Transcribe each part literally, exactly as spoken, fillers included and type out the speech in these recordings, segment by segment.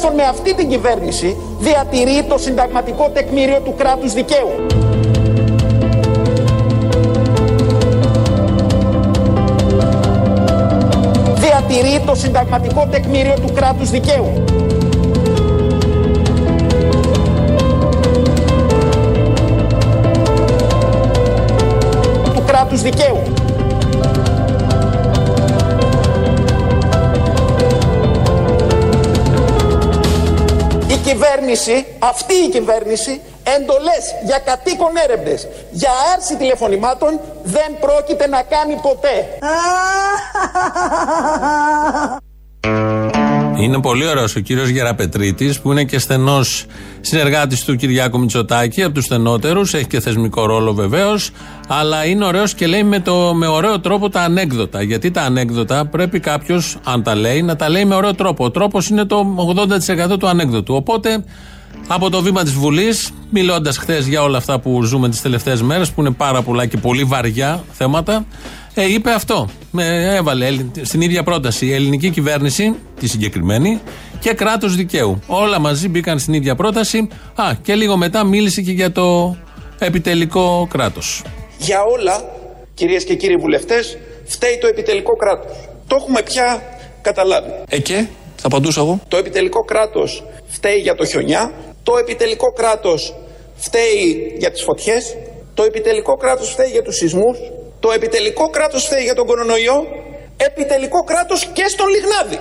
τουλάχιστον με αυτή την κυβέρνηση, διατηρεί το συνταγματικό τεκμήριο του κράτους δικαίου. Διατηρεί το συνταγματικό τεκμήριο του κράτους δικαίου. Του κράτους δικαίου. Η κυβέρνηση, αυτή η κυβέρνηση, εντολές για κατοίκον έρευνες, για άρση τηλεφωνημάτων, δεν πρόκειται να κάνει ποτέ. Είναι πολύ ωραίος ο κύριος Γεραπετρίτης, που είναι και στενός συνεργάτης του Κυριάκου Μητσοτάκη, από τους στενότερους, έχει και θεσμικό ρόλο βεβαίως, αλλά είναι ωραίος και λέει με, το, με ωραίο τρόπο τα ανέκδοτα. Γιατί τα ανέκδοτα πρέπει κάποιος, αν τα λέει, να τα λέει με ωραίο τρόπο. Ο τρόπος είναι το ογδόντα τοις εκατό του ανέκδοτου. Οπότε, από το βήμα της Βουλής, μιλώντας χθες για όλα αυτά που ζούμε τις τελευταίες μέρες, που είναι πάρα πολλά και πολύ βαριά θέματα, Ε, είπε αυτό. Με έβαλε στην ίδια πρόταση η ελληνική κυβέρνηση, τη συγκεκριμένη, και κράτος δικαίου. Όλα μαζί μπήκαν στην ίδια πρόταση. Α, και λίγο μετά μίλησε και για το επιτελικό κράτος. Για όλα, κυρίες και κύριοι βουλευτές, φταίει το επιτελικό κράτος. Το έχουμε πια καταλάβει. Ε, και, θα απαντούσα εγώ. Το επιτελικό κράτος φταίει για το χιονιά. Το επιτελικό κράτος φταίει για τις φωτιές. Το επιτελικό κράτος φταίει για τους σεισμούς. Το επιτελικό κράτος φταίει για τον κορονοϊό, επιτελικό κράτος και στον Λιγνάδη.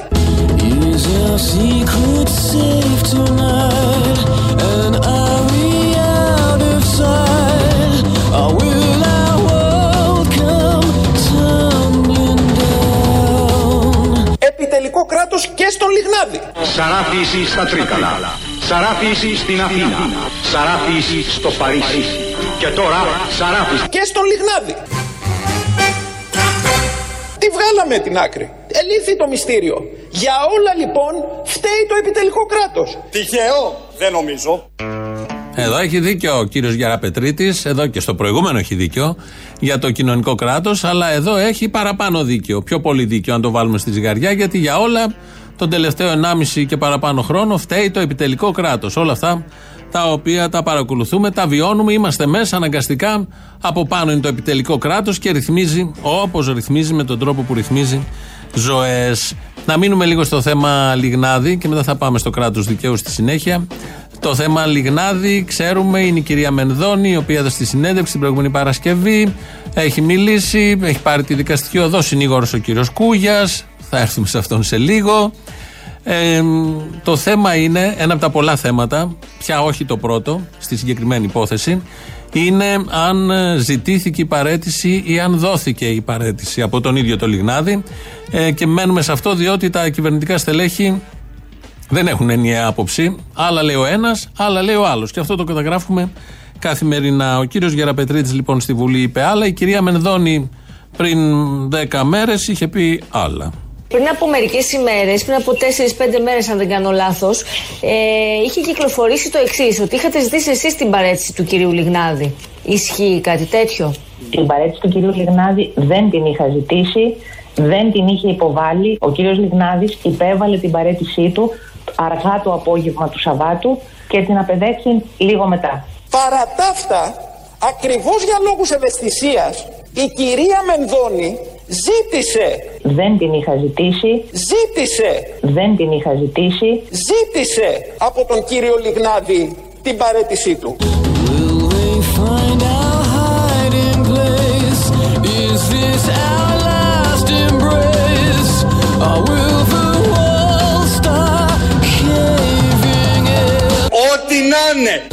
Επιτελικό κράτος και στον Λιγνάδη. Σαράφιση στα Τρίκαλα, σαράφιση στην Αθήνα, σαράφιση στο Παρίσι και τώρα σαράφιση και στον Λιγνάδη. Τι βγάλαμε την άκρη. Ελήφθη το μυστήριο. Για όλα λοιπόν φταίει το επιτελικό κράτος. Τυχαίο, δεν νομίζω. Εδώ έχει δίκιο ο κύριος Γεραπετρίτης, εδώ και στο προηγούμενο έχει δίκιο για το κοινωνικό κράτος, αλλά εδώ έχει παραπάνω δίκιο. Πιο πολύ δίκιο αν το βάλουμε στη ζυγαριά, γιατί για όλα τον τελευταίο ενάμιση και παραπάνω χρόνο φταίει το επιτελικό κράτος. Όλα αυτά τα οποία τα παρακολουθούμε, τα βιώνουμε, είμαστε μέσα αναγκαστικά. Από πάνω είναι το επιτελικό κράτος και ρυθμίζει όπως ρυθμίζει, με τον τρόπο που ρυθμίζει ζωές. Να μείνουμε λίγο στο θέμα Λιγνάδη και μετά θα πάμε στο κράτος δικαίου στη συνέχεια. Το θέμα Λιγνάδη, ξέρουμε, είναι η κυρία Μενδώνη, η οποία εδώ στη συνέντευξη την προηγούμενη Παρασκευή έχει μιλήσει, έχει πάρει τη δικαστική οδό, συνήγορος ο κύριος Κούγιας, θα έρθουμε σε αυτόν σε λίγο. Ε, το θέμα είναι, ένα από τα πολλά θέματα, πια όχι το πρώτο στη συγκεκριμένη υπόθεση, είναι αν ζητήθηκε η παραίτηση ή αν δόθηκε η παραίτηση από τον ίδιο το Λιγνάδη, ε, και μένουμε σε αυτό διότι τα κυβερνητικά στελέχη δεν έχουν ενιαία άποψη, άλλα λέει ο ένας, άλλα λέει ο άλλος, και αυτό το καταγράφουμε καθημερινά. Ο κύριος Γεραπετρίτης λοιπόν στη Βουλή είπε άλλα, η κυρία Μενδώνη πριν δέκα μέρες είχε πει άλλα. Πριν από μερικές ημέρες, πριν από τέσσερις πέντε μέρες, αν δεν κάνω λάθος, ε, είχε κυκλοφορήσει το εξής, ότι είχατε ζητήσει εσείς την παραίτηση του κυρίου Λιγνάδη. Ισχύει κάτι τέτοιο? Την παραίτηση του κυρίου Λιγνάδη δεν την είχα ζητήσει, δεν την είχε υποβάλει. Ο κύριος Λιγνάδης υπέβαλε την παραίτησή του αργά το απόγευμα του Σαββάτου και την απεδέχθη λίγο μετά. Παρά τα αυτά, ακριβώς για λόγους ευαισθησίας, η κυρία Μενδώνη ζήτησε. Δεν την είχα ζητήσει. Ζήτησε. Δεν την είχα ζητήσει. Ζήτησε από τον κύριο Λιγνάδη την παραίτησή του. Ό,τι να είναι.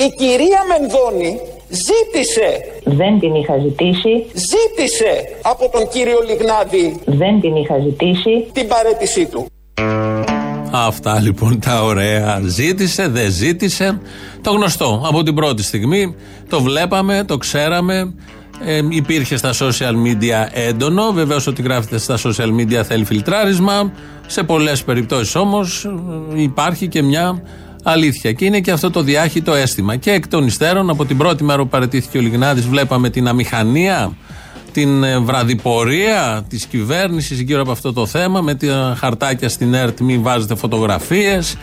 Η κυρία Μενδώνη ζήτησε. Δεν την είχα ζητήσει. Ζήτησε από τον κύριο Λιγνάδη. Δεν την είχα ζητήσει. Την παραίτησή του. Αυτά λοιπόν τα ωραία. Ζήτησε, δεν ζήτησε. Το γνωστό. Από την πρώτη στιγμή το βλέπαμε, το ξέραμε. Ε, υπήρχε στα social media έντονο. Βεβαίως ότι γράφεται στα social media θέλει φιλτράρισμα. Σε πολλές περιπτώσεις όμως υπάρχει και μια αλήθεια. Και είναι και αυτό το διάχυτο αίσθημα. Και εκ των υστέρων, από την πρώτη μέρα που παραιτήθηκε ο Λιγνάδης, βλέπαμε την αμηχανία, την βραδιπορία της κυβέρνησης γύρω από αυτό το θέμα, με τα χαρτάκια στην ΕΡΤ μην βάζετε φωτογραφίες,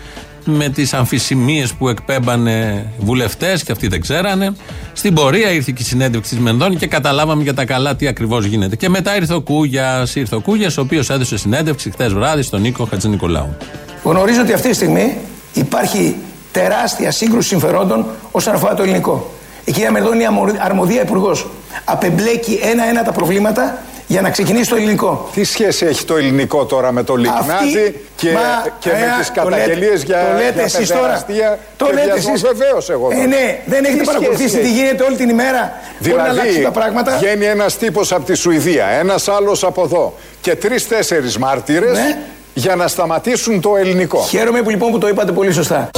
με τις αμφισημίες που εκπέμπανε βουλευτές και αυτοί δεν ξέρανε. Στην πορεία ήρθε και η συνέντευξη της Μενδώνη και καταλάβαμε για τα καλά τι ακριβώς γίνεται. Και μετά ήρθε ο Κούγιας, ήρθε ο Κούγιας, ο οποίος έδωσε συνέντευξη χτες βράδυ στον Νίκο Χατζηνικολάου. Γνωρίζω ότι αυτή τη στιγμή υπάρχει τεράστια σύγκρουση συμφερόντων όσον αφορά το ελληνικό. Η κυρία Μενδώνη, αρμοδία υπουργός, απεμπλέκει ένα-ένα τα προβλήματα για να ξεκινήσει το ελληνικό. Τι σχέση έχει το ελληνικό τώρα με το Λιγνάδη και, μα, και ρε, με τις καταγγελίες για παιδεραστία? Το λέτε εσείς. Βεβαίως εγώ. Ε, ναι, δεν έχετε παρακολουθήσει τι γίνεται όλη την ημέρα? Δηλαδή, τα πράγματα. Βγαίνει ένας τύπος από τη Σουηδία, ένας άλλος από εδώ και τρεις-τέσσερις μάρτυρες, ναι, για να σταματήσουν το ελληνικό. Χαίρομαι που λοιπόν που το είπατε πολύ σωστά.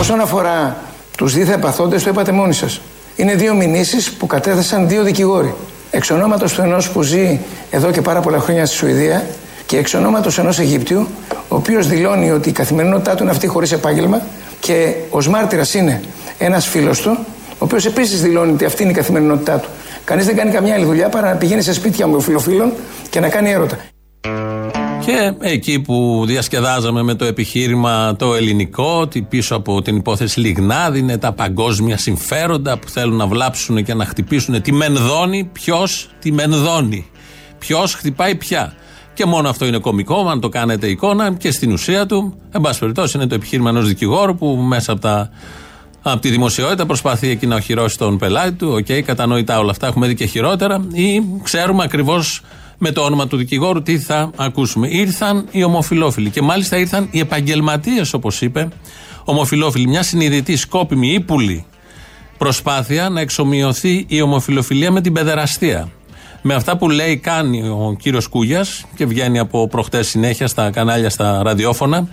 Όσον αφορά τους δίθεν επαθόντες, το είπατε μόνοι σας. Είναι δύο μηνύσεις που κατέθεσαν δύο δικηγόροι. Εξ ονόματος του ενός που ζει εδώ και πάρα πολλά χρόνια στη Σουηδία και εξ ονόματος ενός Αιγύπτιου, ο οποίος δηλώνει ότι η καθημερινότητά του είναι αυτή χωρίς επάγγελμα, και ως μάρτυρας είναι ένας φίλος του, ο οποίος επίσης δηλώνει ότι αυτή είναι η καθημερινότητά του. Κανείς δεν κάνει καμιά άλλη δουλειά παρά να πηγαίνει σε σπίτια με φιλοφίλων και να κάνει έρωτα. Και εκεί που διασκεδάζαμε με το επιχείρημα το ελληνικό, ότι πίσω από την υπόθεση Λιγνάδη είναι τα παγκόσμια συμφέροντα που θέλουν να βλάψουν και να χτυπήσουν τη Μενδώνη, ποιος τη Μενδώνη, ποιος χτυπάει πια. Και μόνο αυτό είναι κωμικό, αν το κάνετε εικόνα, και στην ουσία του, εν πάση περιπτώσει, είναι το επιχείρημα ενός δικηγόρου που μέσα από τα... από τη δημοσιότητα προσπαθεί εκεί να οχυρώσει τον πελάτη του. Οκ, okay, κατανοητά όλα αυτά, έχουμε δει και χειρότερα, ή ξέρουμε ακριβώς με το όνομα του δικηγόρου τι θα ακούσουμε. Ήρθαν οι ομοφυλόφιλοι και μάλιστα ήρθαν οι επαγγελματίες, όπως είπε, ομοφυλόφιλοι. Μια συνειδητή, σκόπιμη, ύπουλη προσπάθεια να εξομοιωθεί η ομοφυλοφιλία με την παιδεραστία. Με αυτά που λέει, κάνει ο κύριος Κούγιας και βγαίνει από προχτές συνέχεια στα κανάλια, στα ραδιόφωνα,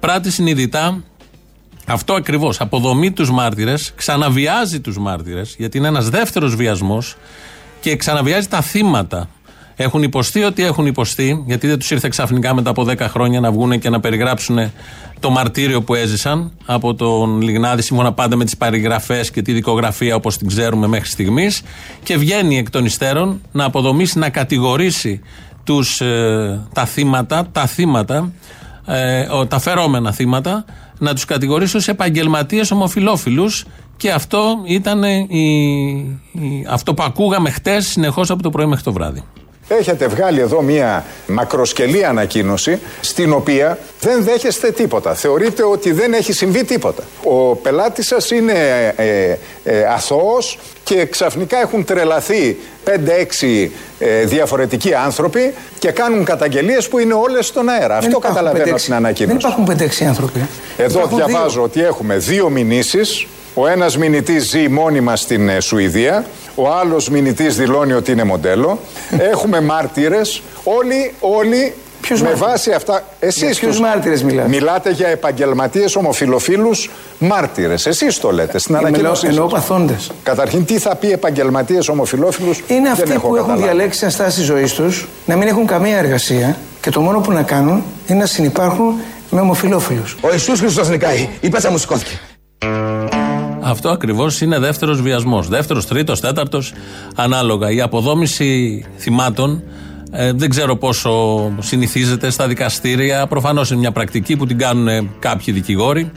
πράττει συνειδητά αυτό ακριβώς. Αποδομεί τους μάρτυρες, ξαναβιάζει τους μάρτυρες, γιατί είναι ένας δεύτερος βιασμός, και ξαναβιάζει τα θύματα. Έχουν υποστεί ότι έχουν υποστεί, γιατί δεν τους ήρθε ξαφνικά μετά από δέκα χρόνια να βγουν και να περιγράψουν το μαρτύριο που έζησαν από τον Λιγνάδη, σύμφωνα πάντα με τις παριγραφές και τη δικογραφία όπως την ξέρουμε μέχρι στιγμής, και βγαίνει εκ των υστέρων να αποδομήσει, να κατηγορήσει τους, ε, τα θύματα, τα θύματα, ε, τα φερόμενα θύματα, να τους κατηγορήσει ως επαγγελματίες ομοφυλόφιλους. Και αυτό ήταν η, η, αυτό που ακούγαμε χτες συνεχώς από το πρωί μέχρι το βράδυ. Έχετε βγάλει εδώ μία μακροσκελή ανακοίνωση, στην οποία δεν δέχεστε τίποτα. Θεωρείτε ότι δεν έχει συμβεί τίποτα. Ο πελάτης σας είναι ε, ε, αθώος και ξαφνικά έχουν τρελαθεί πέντε έξι ε, διαφορετικοί άνθρωποι και κάνουν καταγγελίες που είναι όλες στον αέρα. Δεν Αυτό καταλαβαίνω στην ανακοίνωση. Δεν υπάρχουν πέντε έξι άνθρωποι. Εδώ διαβάζω δύο. Ότι έχουμε δύο μηνύσεις. Ο ένας μηνυτής ζει μόνιμα στην Σουηδία, ο άλλος μηνυτής δηλώνει ότι είναι μοντέλο. Έχουμε μάρτυρες, όλοι, όλοι ποιος με μάρτυρες? Βάση αυτά... Εσείς τους μάρτυρες μιλάτε? Μιλάτε για επαγγελματίες ομοφυλοφίλους μάρτυρες. Εσείς το λέτε στην ανακοίνωσή. Εννοώ παθόντες. Καταρχήν, τι θα πει επαγγελματίες ομοφυλόφιλους? Είναι αυτοί που καταλάβει. Έχουν διαλέξει σαν στάση ζωής τους να μην έχουν καμία εργασία και το μόνο που να κάνουν είναι να συνυπάρχουν με ομοφυλόφιλους. Ο Ιησούς Χριστός νικάει, η πέτσα μου σηκώθηκε. Αυτό ακριβώς είναι δεύτερος βιασμός. Δεύτερος, τρίτος, τέταρτος, ανάλογα. Η αποδόμηση θυμάτων ε, δεν ξέρω πόσο συνηθίζεται στα δικαστήρια. Προφανώς είναι μια πρακτική που την κάνουν κάποιοι δικηγόροι.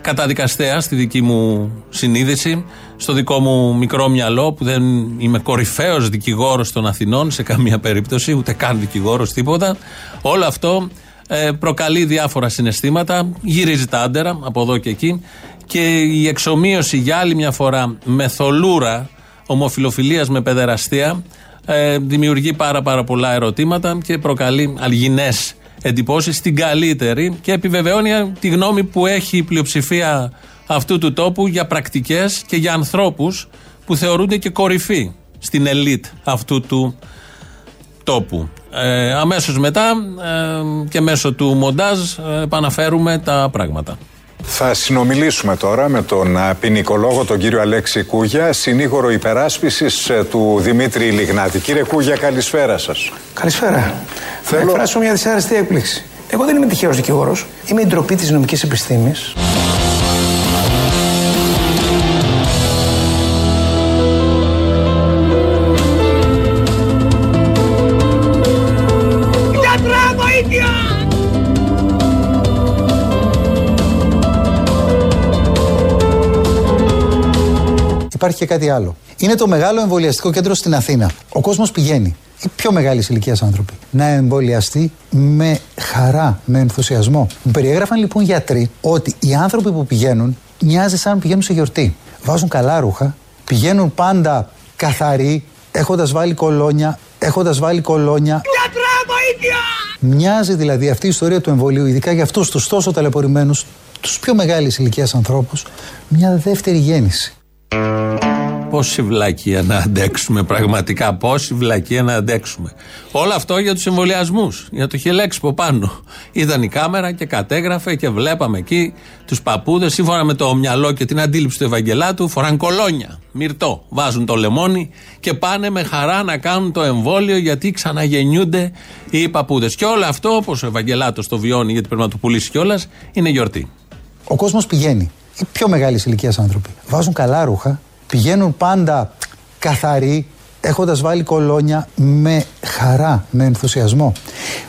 Καταδικαστέα στη δική μου συνείδηση, στο δικό μου μικρό μυαλό, που δεν είμαι κορυφαίος δικηγόρος των Αθηνών σε καμία περίπτωση, ούτε καν δικηγόρος, τίποτα. Όλο αυτό ε, προκαλεί διάφορα συναισθήματα, γυρίζει τα άντερα από εδώ και εκεί. Και η εξομοίωση για άλλη μια φορά με θολούρα ομοφυλοφιλίας με παιδεραστία ε, δημιουργεί πάρα πάρα πολλά ερωτήματα και προκαλεί αλγινές εντυπώσεις στην καλύτερη και επιβεβαιώνει τη γνώμη που έχει η πλειοψηφία αυτού του τόπου για πρακτικές και για ανθρώπους που θεωρούνται και κορυφή στην ελίτ αυτού του τόπου. Ε, αμέσως μετά ε, και μέσω του μοντάζ επαναφέρουμε τα πράγματα. Θα συνομιλήσουμε τώρα με τον ποινικολόγο, τον κύριο Αλέξη Κούγια, συνήγορο υπεράσπισης του Δημήτρη Λιγνάτη. Κύριε Κούγια, καλησπέρα σας. Καλησπέρα. Θέλω... Θα εκφράσω μια δυσάρεστη έκπληξη. Εγώ δεν είμαι τυχαίος δικηγόρος. Είμαι η ντροπή της νομικής επιστήμης. Υπάρχει και κάτι άλλο. Είναι το μεγάλο εμβολιαστικό κέντρο στην Αθήνα. Ο κόσμος πηγαίνει, οι πιο μεγάλης ηλικίας άνθρωποι, να εμβολιαστεί με χαρά, με ενθουσιασμό. Μου περιέγραφαν λοιπόν γιατροί ότι οι άνθρωποι που πηγαίνουν μοιάζει σαν πηγαίνουν σε γιορτή. Βάζουν καλά ρούχα, πηγαίνουν πάντα καθαροί, έχοντας βάλει κολόνια, έχοντας βάλει κολόνια. Μοιάζει δηλαδή αυτή η ιστορία του εμβολίου, ειδικά για αυτούς τους τόσο ταλαιπωρημένους, τους πιο μεγάλης ηλικίας ανθρώπους, μια δεύτερη γέννηση. Πόση βλακεία να αντέξουμε, πραγματικά. Πόση βλακεία να αντέξουμε. Όλο αυτό για τους εμβολιασμούς, για το χιλέξυπο πάνω. Ήταν η κάμερα και κατέγραφε και βλέπαμε εκεί τους παππούδες, σύμφωνα με το μυαλό και την αντίληψη του Ευαγγελάτου, φοράν κολόνια, μυρτό. Βάζουν το λεμόνι και πάνε με χαρά να κάνουν το εμβόλιο γιατί ξαναγεννιούνται οι παππούδες. Και όλο αυτό, όπως ο Ευαγγελάτος το βιώνει, γιατί πρέπει να το πουλήσει κιόλας, είναι γιορτή. Ο κόσμος πηγαίνει. Οι πιο μεγάλης ηλικίας άνθρωποι. Βάζουν καλά ρούχα, πηγαίνουν πάντα καθαροί, έχοντας βάλει κολόνια, με χαρά, με ενθουσιασμό.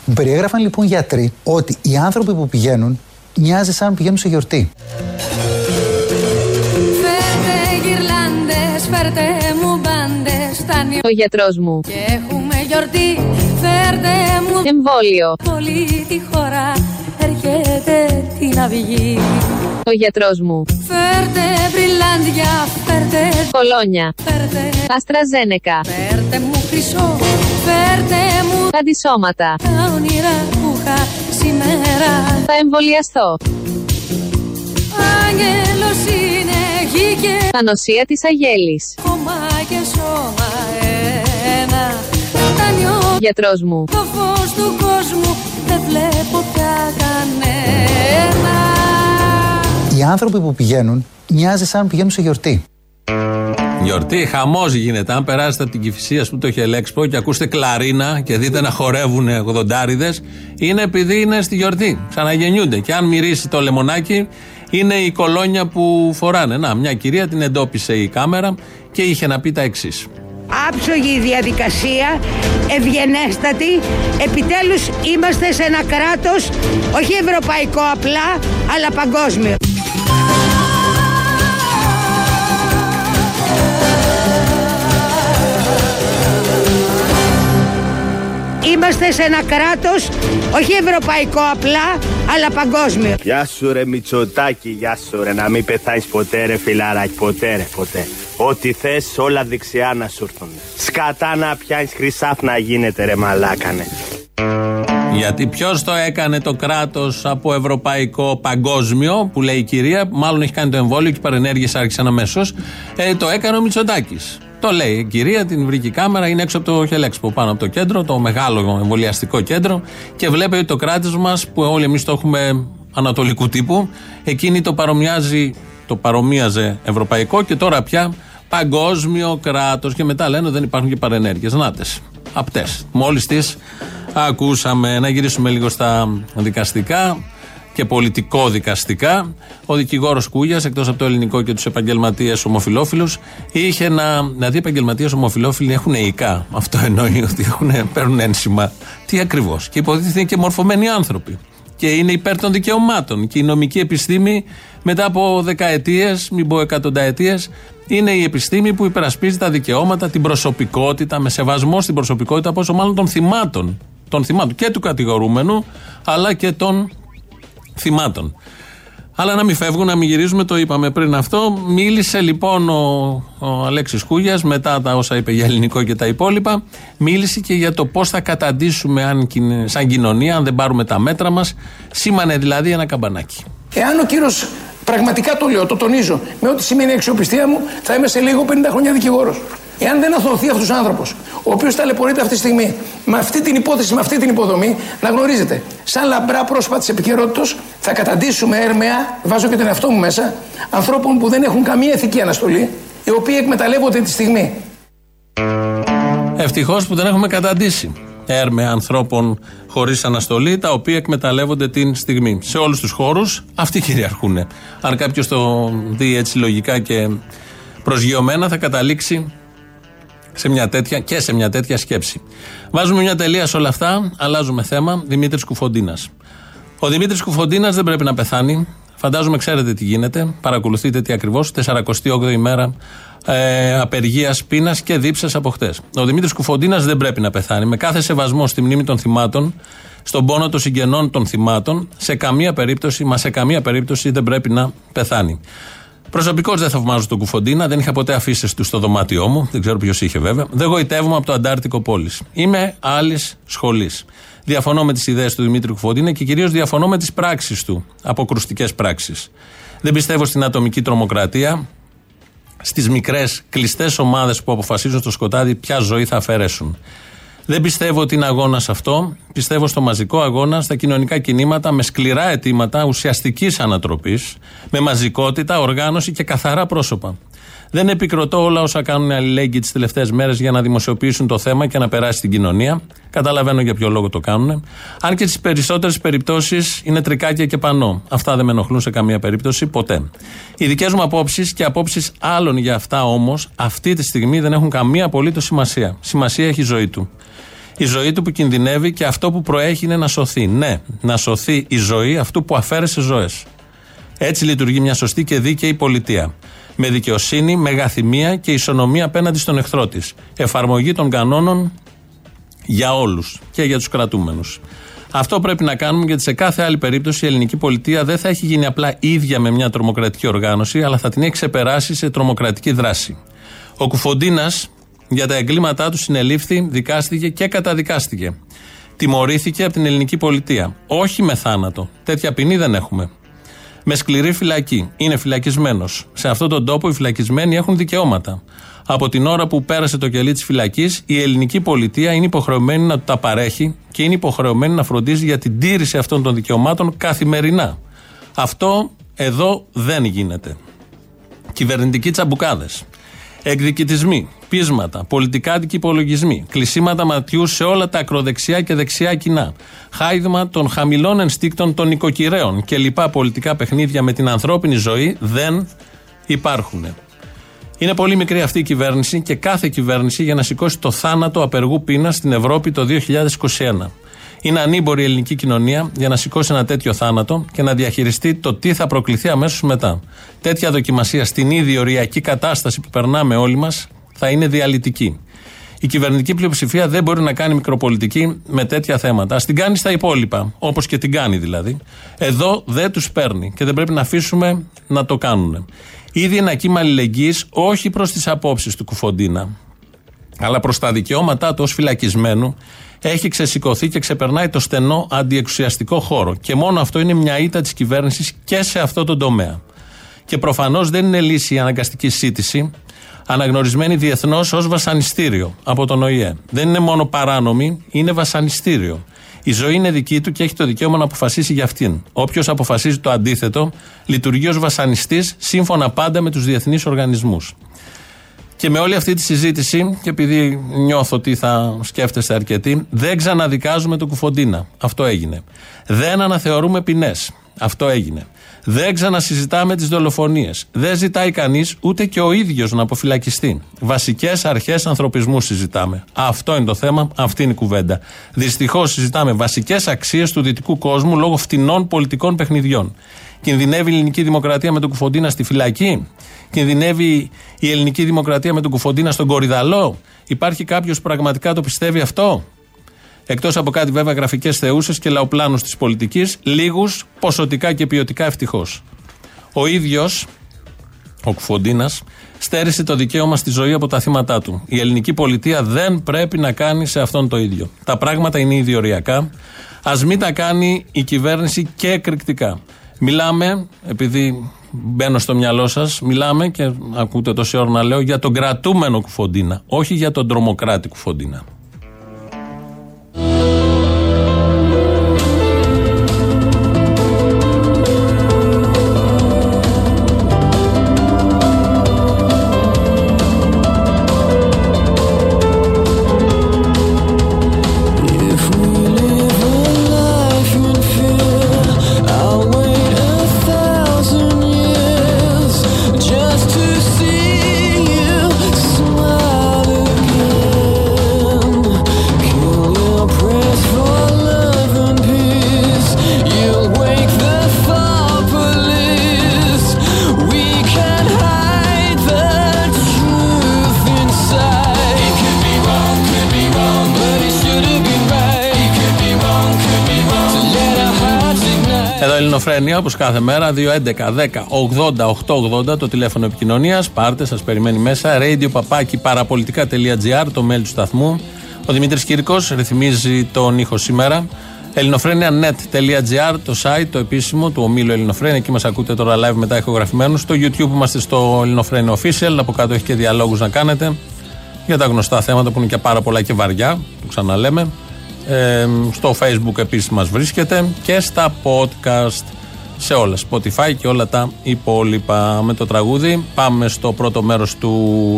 Μου περιέγραφαν λοιπόν γιατροί ότι οι άνθρωποι που πηγαίνουν μοιάζει σαν πηγαίνουν σε γιορτή. Ο γιατρός μου. Και έχουμε γιορτή, φέρτε μου εμβόλιο. Πολύ τη χώρα έρχεται την αυγή. Ο γιατρός μου. Φέρτε μπριλάντια, φέρτε κολόνια, φέρτε αστραζένεκα, φέρτε μου χρυσό, φέρτε μου αντισώματα, τα όνειρα που είχα σήμερα. Θα εμβολιαστώ. Άγγελος είναι γη και ανοσία της αγέλης. Κόμμα και σώμα ένα. Τα νιώ, γιατρός μου. Το φως του κόσμου δεν βλέπω πια κανένα. Οι άνθρωποι που πηγαίνουν μοιάζει σαν πηγαίνουν σε γιορτή. Γιορτή, χαμός γίνεται. Αν περάσετε από την Κηφισίας που το έχει ελέξπο και ακούστε κλαρίνα και δείτε να χορεύουν ογδοντάριδες, είναι επειδή είναι στη γιορτή. Ξαναγεννιούνται. Και αν μυρίσει το λεμονάκι, είναι η κολόνια που φοράνε. Να, μια κυρία την εντόπισε η κάμερα και είχε να πει τα εξής. Άψογη διαδικασία, ευγενέστατη. Επιτέλους είμαστε σε ένα κράτος, όχι ευρωπαϊκό απλά, αλλά παγκόσμιο. Είμαστε σε ένα κράτος, όχι ευρωπαϊκό απλά, αλλά παγκόσμιο. Γεια σου ρε Μητσοτάκη, γεια σου ρε, να μην πεθάνεις ποτέ ρε φιλαράκι, ποτέ ρε, ποτέ. Ό,τι θες όλα δεξιά να σου έρθουν. Σκατά να πιάνεις χρυσάφ να γίνεται ρε μαλάκανε. Γιατί ποιος το έκανε το κράτος από ευρωπαϊκό παγκόσμιο, που λέει η κυρία, μάλλον έχει κάνει το εμβόλιο και οι παρενέργειες άρχισαν αμέσως, ε, το έκανε ο Μητσοτάκης. Το λέει η κυρία, την βρήκε η κάμερα, είναι έξω από το Χελέξπο, πάνω από το κέντρο, το μεγάλο εμβολιαστικό κέντρο, και βλέπει ότι το κράτος μας, που όλοι εμείς το έχουμε ανατολικού τύπου, εκείνη το παρομοιάζει, το παρομοίαζε ευρωπαϊκό και τώρα πια παγκόσμιο κράτος. Και μετά λένε δεν υπάρχουν και παρενέργειες. Νάτες, απτές. Μόλις τις ακούσαμε. Να γυρίσουμε λίγο στα δικαστικά και πολιτικό-δικαστικά. Ο δικηγόρος Κούγιας, εκτός από το ελληνικό και τους επαγγελματίες ομοφυλόφιλους, είχε να. Δηλαδή, οι επαγγελματίες ομοφυλόφιλοι έχουν εϊκά. Αυτό εννοεί ότι έχουν, παίρνουν ένσημα. Τι ακριβώς. Και υποτίθεται είναι και μορφωμένοι άνθρωποι. Και είναι υπέρ των δικαιωμάτων. Και η νομική επιστήμη, μετά από δεκαετίες, μην πω εκατονταετίες, είναι η επιστήμη που υπερασπίζει τα δικαιώματα, την προσωπικότητα, με σεβασμό στην προσωπικότητα, πόσο μάλλον των θυμάτων. Των θυμάτων και του κατηγορούμενου, αλλά και των θυμάτων. Αλλά να μην φεύγουν, να μην γυρίζουμε, το είπαμε πριν αυτό. Μίλησε λοιπόν ο, ο Αλέξης Κούγιας, μετά τα όσα είπε για ελληνικό και τα υπόλοιπα, μίλησε και για το πώς θα καταντήσουμε αν, σαν κοινωνία, αν δεν πάρουμε τα μέτρα μας. Σήμανε δηλαδή ένα καμπανάκι. Εάν ο κύριος, πραγματικά το λέω, το τονίζω, με ό,τι σημαίνει η αξιοπιστία μου, θα είμαι σε λίγο πενήντα χρόνια δικηγόρος. Εάν δεν αθωωωθεί αυτός ο άνθρωπος, ο οποίος ταλαιπωρείται αυτή τη στιγμή, με αυτή την υπόθεση, με αυτή την υποδομή, να γνωρίζετε, σαν λαμπρά πρόσωπα της επικαιρότητας, θα καταντήσουμε έρμεα, βάζω και τον εαυτό μου μέσα, ανθρώπων που δεν έχουν καμία ηθική αναστολή, οι οποίοι εκμεταλλεύονται τη στιγμή. Ευτυχώς που δεν έχουμε καταντήσει έρμεα ανθρώπων χωρίς αναστολή, τα οποία εκμεταλλεύονται την στιγμή. Σε όλους τους χώρους αυτοί κυριαρχούν. Αν κάποιος το δει έτσι λογικά και προσγειωμένα, θα καταλήξει σε μια τέτοια, και σε μια τέτοια σκέψη. Βάζουμε μια τελεία σε όλα αυτά, αλλάζουμε θέμα. Δημήτρης Κουφοντίνας. Ο Δημήτρης Κουφοντίνας δεν πρέπει να πεθάνει. Φαντάζομαι ξέρετε τι γίνεται, παρακολουθείτε τι ακριβώς. σαρακοστή όγδοη ημέρα ε, απεργίας πείνας και δίψας από χτες. Ο Δημήτρης Κουφοντίνας δεν πρέπει να πεθάνει. Με κάθε σεβασμό στη μνήμη των θυμάτων, στον πόνο των συγγενών των θυμάτων, σε καμία περίπτωση, μα σε καμία περίπτωση δεν πρέπει να πεθάνει. Προσωπικώς δεν θαυμάζω τον Κουφοντίνα, δεν είχα ποτέ αφήσεις του στο δωμάτιό μου, δεν ξέρω ποιος είχε βέβαια. Δεν γοητεύομαι από το Αντάρτικο Πόλης. Είμαι άλλης σχολής. Διαφωνώ με τις ιδέες του Δημήτρη Κουφοντίνα και κυρίως διαφωνώ με τις πράξεις του, αποκρουστικές πράξεις. Δεν πιστεύω στην ατομική τρομοκρατία, στις μικρές κλειστές ομάδες που αποφασίζουν στο σκοτάδι ποια ζωή θα αφαιρέσουν. Δεν πιστεύω ότι είναι αγώνας αυτό. Πιστεύω στο μαζικό αγώνα, στα κοινωνικά κινήματα, με σκληρά αιτήματα ουσιαστικής ανατροπής, με μαζικότητα, οργάνωση και καθαρά πρόσωπα. Δεν επικροτώ όλα όσα κάνουν οι αλληλέγγυοι τις τελευταίες μέρες για να δημοσιοποιήσουν το θέμα και να περάσει στην κοινωνία. Καταλαβαίνω για ποιο λόγο το κάνουν. Αν και στις περισσότερες περιπτώσεις είναι τρικάκια και πανό. Αυτά δεν με ενοχλούν σε καμία περίπτωση, ποτέ. Οι δικές μου απόψεις και απόψεις άλλων για αυτά όμως, αυτή τη στιγμή δεν έχουν καμία απολύτως σημασία. Σημασία έχει η ζωή του. Η ζωή του που κινδυνεύει και αυτό που προέχει είναι να σωθεί. Ναι, να σωθεί η ζωή αυτού που αφαίρεσε ζωές. Έτσι λειτουργεί μια σωστή και δίκαιη πολιτεία. Με δικαιοσύνη, μεγαθυμία και ισονομία απέναντι στον εχθρό της. Εφαρμογή των κανόνων για όλους και για τους κρατούμενους. Αυτό πρέπει να κάνουμε, γιατί σε κάθε άλλη περίπτωση η ελληνική πολιτεία δεν θα έχει γίνει απλά ίδια με μια τρομοκρατική οργάνωση, αλλά θα την έχει ξεπεράσει σε τρομοκρατική δράση. Ο Κουφοντίνας για τα εγκλήματά του συνελήφθη, δικάστηκε και καταδικάστηκε. Τιμωρήθηκε από την ελληνική πολιτεία. Όχι με θάνατο. Τέτοια ποινή δεν έχουμε. Με σκληρή φυλακή. Είναι φυλακισμένος. Σε αυτόν τον τόπο οι φυλακισμένοι έχουν δικαιώματα. Από την ώρα που πέρασε το κελί της φυλακής, η ελληνική πολιτεία είναι υποχρεωμένη να του τα παρέχει και είναι υποχρεωμένη να φροντίζει για την τήρηση αυτών των δικαιωμάτων καθημερινά. Αυτό εδώ δεν γίνεται. Κυβερνητικοί τσαμπουκάδες, εκδικητισμοί, πείσματα, πολιτικά αντικυπολογισμοί, κλεισίματα ματιού σε όλα τα ακροδεξιά και δεξιά κοινά, χάιδμα των χαμηλών ενστίκτων των οικοκυρέων και λοιπά πολιτικά παιχνίδια με την ανθρώπινη ζωή δεν υπάρχουν. Είναι πολύ μικρή αυτή η κυβέρνηση και κάθε κυβέρνηση για να σηκώσει το θάνατο απεργού πείνας στην Ευρώπη το δύο χιλιάδες είκοσι ένα. Είναι ανήμπορη η ελληνική κοινωνία για να σηκώσει ένα τέτοιο θάνατο και να διαχειριστεί το τι θα προκληθεί αμέσως μετά. Τέτοια δοκιμασία στην ήδη οριακή κατάσταση που περνάμε όλοι μας θα είναι διαλυτική. Η κυβερνητική πλειοψηφία δεν μπορεί να κάνει μικροπολιτική με τέτοια θέματα. Ας την κάνει στα υπόλοιπα, όπως και την κάνει δηλαδή. Εδώ δεν τους παίρνει και δεν πρέπει να αφήσουμε να το κάνουν. Ήδη ένα κύμα αλληλεγγύης, όχι προς τις απόψεις του Κουφοντίνα, αλλά προς τα δικαιώματά του ως φυλακισμένου, έχει ξεσηκωθεί και ξεπερνάει το στενό αντιεξουσιαστικό χώρο. Και μόνο αυτό είναι μια ήττα της κυβέρνησης και σε αυτό τον τομέα. Και προφανώς δεν είναι λύση η αναγκαστική σύτηση, αναγνωρισμένη διεθνώς ως βασανιστήριο από τον Ο Η Ε. Δεν είναι μόνο παράνομη, είναι βασανιστήριο. Η ζωή είναι δική του και έχει το δικαίωμα να αποφασίσει για αυτήν. Όποιος αποφασίζει το αντίθετο, λειτουργεί ως βασανιστής, σύμφωνα πάντα με τους διεθνείς οργανισμούς. Και με όλη αυτή τη συζήτηση, και επειδή νιώθω ότι θα σκέφτεστε αρκετοί, δεν ξαναδικάζουμε τον Κουφοντίνα. Αυτό έγινε. Δεν αναθεωρούμε ποινές. Αυτό έγινε. Δεν ξανασυζητάμε τις δολοφονίες. Δεν ζητάει κανείς, ούτε και ο ίδιος, να αποφυλακιστεί. Βασικές αρχές ανθρωπισμού συζητάμε. Αυτό είναι το θέμα, αυτή είναι η κουβέντα. Δυστυχώς συζητάμε βασικές αξίες του δυτικού κόσμου λόγω φτηνών πολιτικών παιχνιδιών. Κινδυνεύει η ελληνική δημοκρατία με τον Κουφοντίνα στη φυλακή? Κινδυνεύει η ελληνική δημοκρατία με τον Κουφοντίνα στον κορυδαλό? Υπάρχει κάποιος που πραγματικά το πιστεύει αυτό? Εκτός από κάτι βέβαια γραφικές θεούσες και λαοπλάνους της πολιτικής, λίγους ποσοτικά και ποιοτικά ευτυχώς. Ο ίδιος, ο Κουφοντίνας, στέρισε το δικαίωμα στη ζωή από τα θύματά του. Η ελληνική πολιτεία δεν πρέπει να κάνει σε αυτόν το ίδιο. Τα πράγματα είναι ιδιοριακά. Ας μην τα κάνει η κυβέρνηση και εκρηκτικά. Μιλάμε, επειδή μπαίνω στο μυαλό σας, μιλάμε και ακούτε τόση ώρα να λέω για τον κρατούμενο Κουφοντίνα, όχι για τον τρομοκράτη Κουφοντίνα. Ελληνοφρένια, όπως κάθε μέρα, δύο έντεκα δέκα ογδόντα οκτακόσια ογδόντα το τηλέφωνο επικοινωνίας. Πάρτε, σας περιμένει μέσα. radio παπάκι παραπολιτικά τελεία τζι άρ το mail του σταθμού. Ο Δημήτρης Κυρικός ρυθμίζει τον ήχο σήμερα. ελληνοφρένια τελεία νετ τελεία τζι άρ το site, το επίσημο του ομίλου Ελληνοφρένια. Εκεί μας ακούτε τώρα live μετά ηχογραφημένους. Στο YouTube είμαστε στο Ελληνοφρένια Official. Από κάτω έχει και διαλόγους να κάνετε για τα γνωστά θέματα που είναι και πάρα πολλά και βαριά. Το ξαναλέμε. Ε, στο Facebook επίσης μας βρίσκεται και στα podcast, σε όλα, Spotify και όλα τα υπόλοιπα. Με το τραγούδι πάμε στο πρώτο μέρος του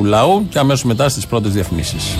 λαού και αμέσως μετά στις πρώτες διαφημίσεις.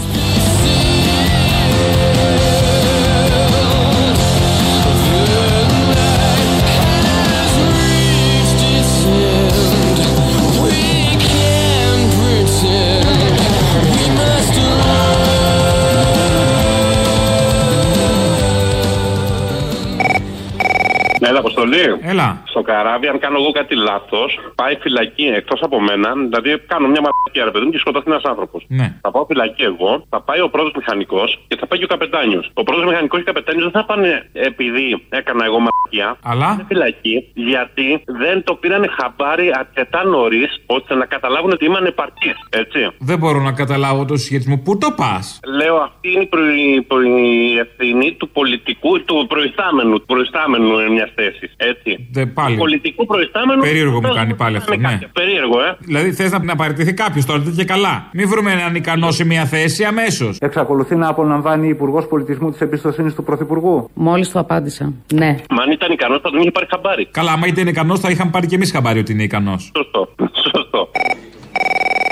Έλα, Αποστολή. Έλα. Στο καράβι, αν κάνω εγώ κάτι λάθος, πάει φυλακή εκτός από μένα. Δηλαδή, κάνω μια μαλακία, ρε παιδί μου, και σκοτώθει ένας άνθρωπος. Ναι. Θα πάω φυλακή εγώ, θα πάει ο πρώτος μηχανικός και θα πάει και ο καπετάνιος. Ο πρώτος μηχανικός και ο καπετάνιος δεν θα πάνε επειδή έκανα εγώ μαλακία. Αλλά. Είναι φυλακή, γιατί δεν το πήρανε χαμπάρι αρκετά νωρίς, ώστε να καταλάβουν ότι είμαι ανεπαρκής. Έτσι. Δεν μπορώ να καταλάβω το συγχετισμό. Πού το πας. Λέω, αυτή είναι η, προ... Προ... η ευθύνη του πολιτικού, του προϊστάμενου, του προϊστάμενου μια θέση. Έτσι. Δε, πάλι. Πολιτικού προϊστάμενου. Περίεργο μου κάνει πάλι αυτό. Ναι. Περίεργο, ε. Δηλαδή θες να, να παραιτηθεί κάποιος τώρα, και καλά. Μην βρούμε έναν ικανό σε μια θέση αμέσως. Εξακολουθεί να απολαμβάνει Υπουργός Πολιτισμού της εμπιστοσύνης του Πρωθυπουργού. Μόλις του απάντησα. Ναι. Μα αν ήταν ικανός θα τον είχε πάρει χαμπάρι. Καλά, άμα ήταν ικανός θα είχαμε πάρει και εμείς χαμπάρι ότι είναι ικανός. Σωστό. Σωστό.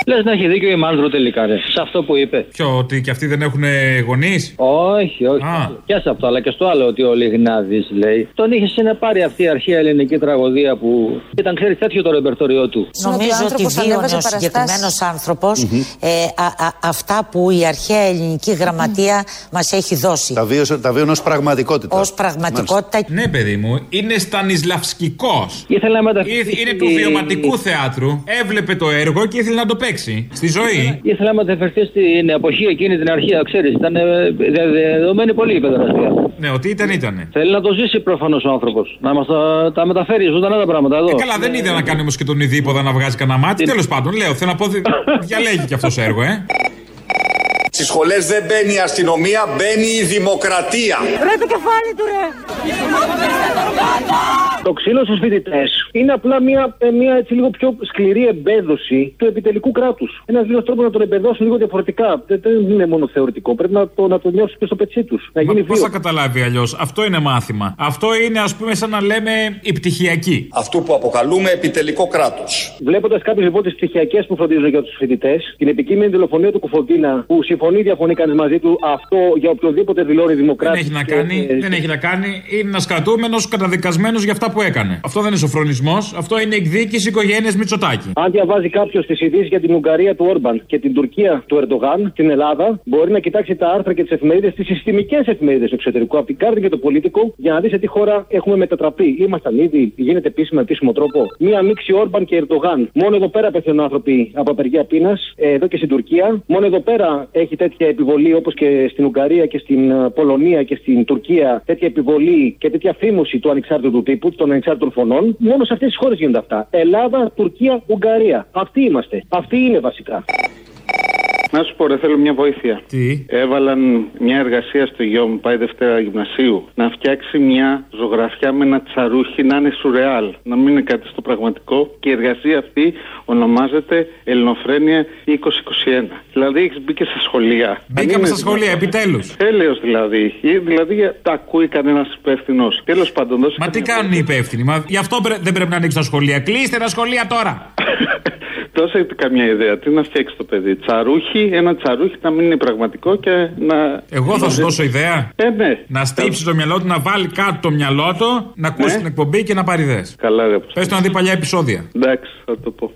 Λες να έχει δίκιο η Μάνδρο τελικά, ρε. Σε αυτό που είπε. Ποιο, ότι και αυτοί δεν έχουν γονείς. Όχι, όχι. Α. Και σε αυτό, αλλά και στο άλλο, ότι ο Λιγνάδης λέει. Τον είχε συνεπάρει αυτή η αρχαία ελληνική τραγωδία που ήταν, ξέρει, τέτοιο το ρεπερτοριό του. Νομίζω ότι βίωνε ο συγκεκριμένος άνθρωπος mm-hmm. ε, α, α, αυτά που η αρχαία ελληνική γραμματεία mm-hmm. μας έχει δώσει. Τα βίωνε τα ως πραγματικότητα. Ως πραγματικότητα. Μάλιστα. Ναι, παιδί μου, είναι στανισλαυσκικός. Μεταφυ... Ή, είναι του βιωματικού θεάτρου. Έβλεπε το έργο και ήθελε να το παίξει. Στη ζωή. Ήθελα να μεταφερθεί στην εποχή εκείνη την αρχαία, ξέρεις. Ήταν δεδομένη πολύ η παιδραστία. Ναι, ότι ήταν, ήτανε. Θέλει να το ζήσει προφανώς ο άνθρωπος. Να μας τα, τα μεταφέρει ζωντανά τα πράγματα εδώ. Ε, καλά, δεν είδα να κάνει όμως και τον ειδήποδα να βγάζει κανένα μάτι. Τέλος πάντων, λέω, θέλω να πω. Διαλέγει κι αυτός έργο, ε. Στις σχολές δεν μπαίνει η αστυνομία, μπαίνει η δημοκρατία. Ρε το κεφάλι του, ρε! Το ξύλο στους φοιτητές είναι απλά μια, μια έτσι λίγο πιο σκληρή εμπέδωση του επιτελικού κράτους. Ένας λίγος τρόπος να τον εμπεδώσουν λίγο διαφορετικά. Δεν, δεν είναι μόνο θεωρητικό. Πρέπει να το, να το νιώσουν και στο πετσί τους. Πώς θα καταλάβει αλλιώς. Αυτό είναι μάθημα. Αυτό είναι, ας πούμε, σαν να λέμε η πτυχιακή. Αυτό που αποκαλούμε επιτελικό κράτος. Βλέποντας κάποιες λοιπόν τις πτυχιακές που φροντίζουν για τους φοιτητές, την επικείμενη δολοφονία του Κουφοντίνα που συμφωνεί, διαφωνεί κανείς μαζί του, αυτό για οποιοδήποτε δηλώνει δημοκράτη. Δεν έχει να κάνει, και... δεν έχει να κάνει. Είναι ένας κρατούμενος καταδικασμένος για αυτά που έκανε. Αυτό δεν είναι σοφρονισμός, αυτό είναι εκδίκηση οικογένειας Μητσοτάκη. Αν διαβάζει κάποιος τις ειδήσεις για την Ουγγαρία του Όρμπαν και την Τουρκία του Ερντογάν, την Ελλάδα, μπορεί να κοιτάξει τα άρθρα και τις εφημερίδες, τις συστημικές εφημερίδες του εξωτερικού, από την Guardian και το Πολίτικο, για να δει σε τι χώρα έχουμε μετατραπεί. Ήμασταν ήδη, γίνεται επίσημα, επίσημο τρόπο. Μία μίξη Όρμπαν και Ερντογάν. Μόνο εδώ πέρα πεθαίνουν άνθρωποι από απεργία πείνας, εδώ και στην Τουρκία. Μόνο εδώ πέρα έχει υπάρχει τέτοια επιβολή, όπως και στην Ουγγαρία και στην Πολωνία και στην Τουρκία, τέτοια επιβολή και τέτοια φήμωση του ανεξάρτητου τύπου, των ανεξάρτητων φωνών, μόνο σε αυτές τις χώρες γίνονται αυτά. Ελλάδα, Τουρκία, Ουγγαρία. Αυτοί είμαστε. Αυτοί είναι βασικά. Να σου πω, ρε, θέλω μια βοήθεια. Τι? Έβαλαν μια εργασία στο γιο μου, πάει Δευτέρα Γυμνασίου, να φτιάξει μια ζωγραφιά με ένα τσαρούχι να είναι σουρεάλ, να μην είναι κάτι στο πραγματικό. Και η εργασία αυτή ονομάζεται Ελληνοφρένια είκοσι είκοσι ένα. Δηλαδή έχει μπει και στα σχολεία. Μπήκαμε στα σχολεία, επιτέλους. Τέλειος δηλαδή. Δηλαδή τα ακούει κανένα υπεύθυνο. Τέλος πάντων, δώσε. Μα τι κάνουν οι υπεύθυνοι, μα γι' αυτό δεν πρέπει να ανοίξει τα σχολεία. Κλείστε τα σχολεία τώρα. Τόσο έχετε καμιά ιδέα, τι να φτιάξει το παιδί. Τσαρούχι, ένα τσαρούχι να μην είναι πραγματικό και να. Εγώ θα σου δώσω ιδέα. Ε, ναι. Να στύψει το μυαλό του, να βάλει κάτω το μυαλό του, να ακούσει ναι. την εκπομπή και να πάρει ιδέες. Καλά, ρε. Πες το να δει παλιά επεισόδια. Εντάξει, θα το πω.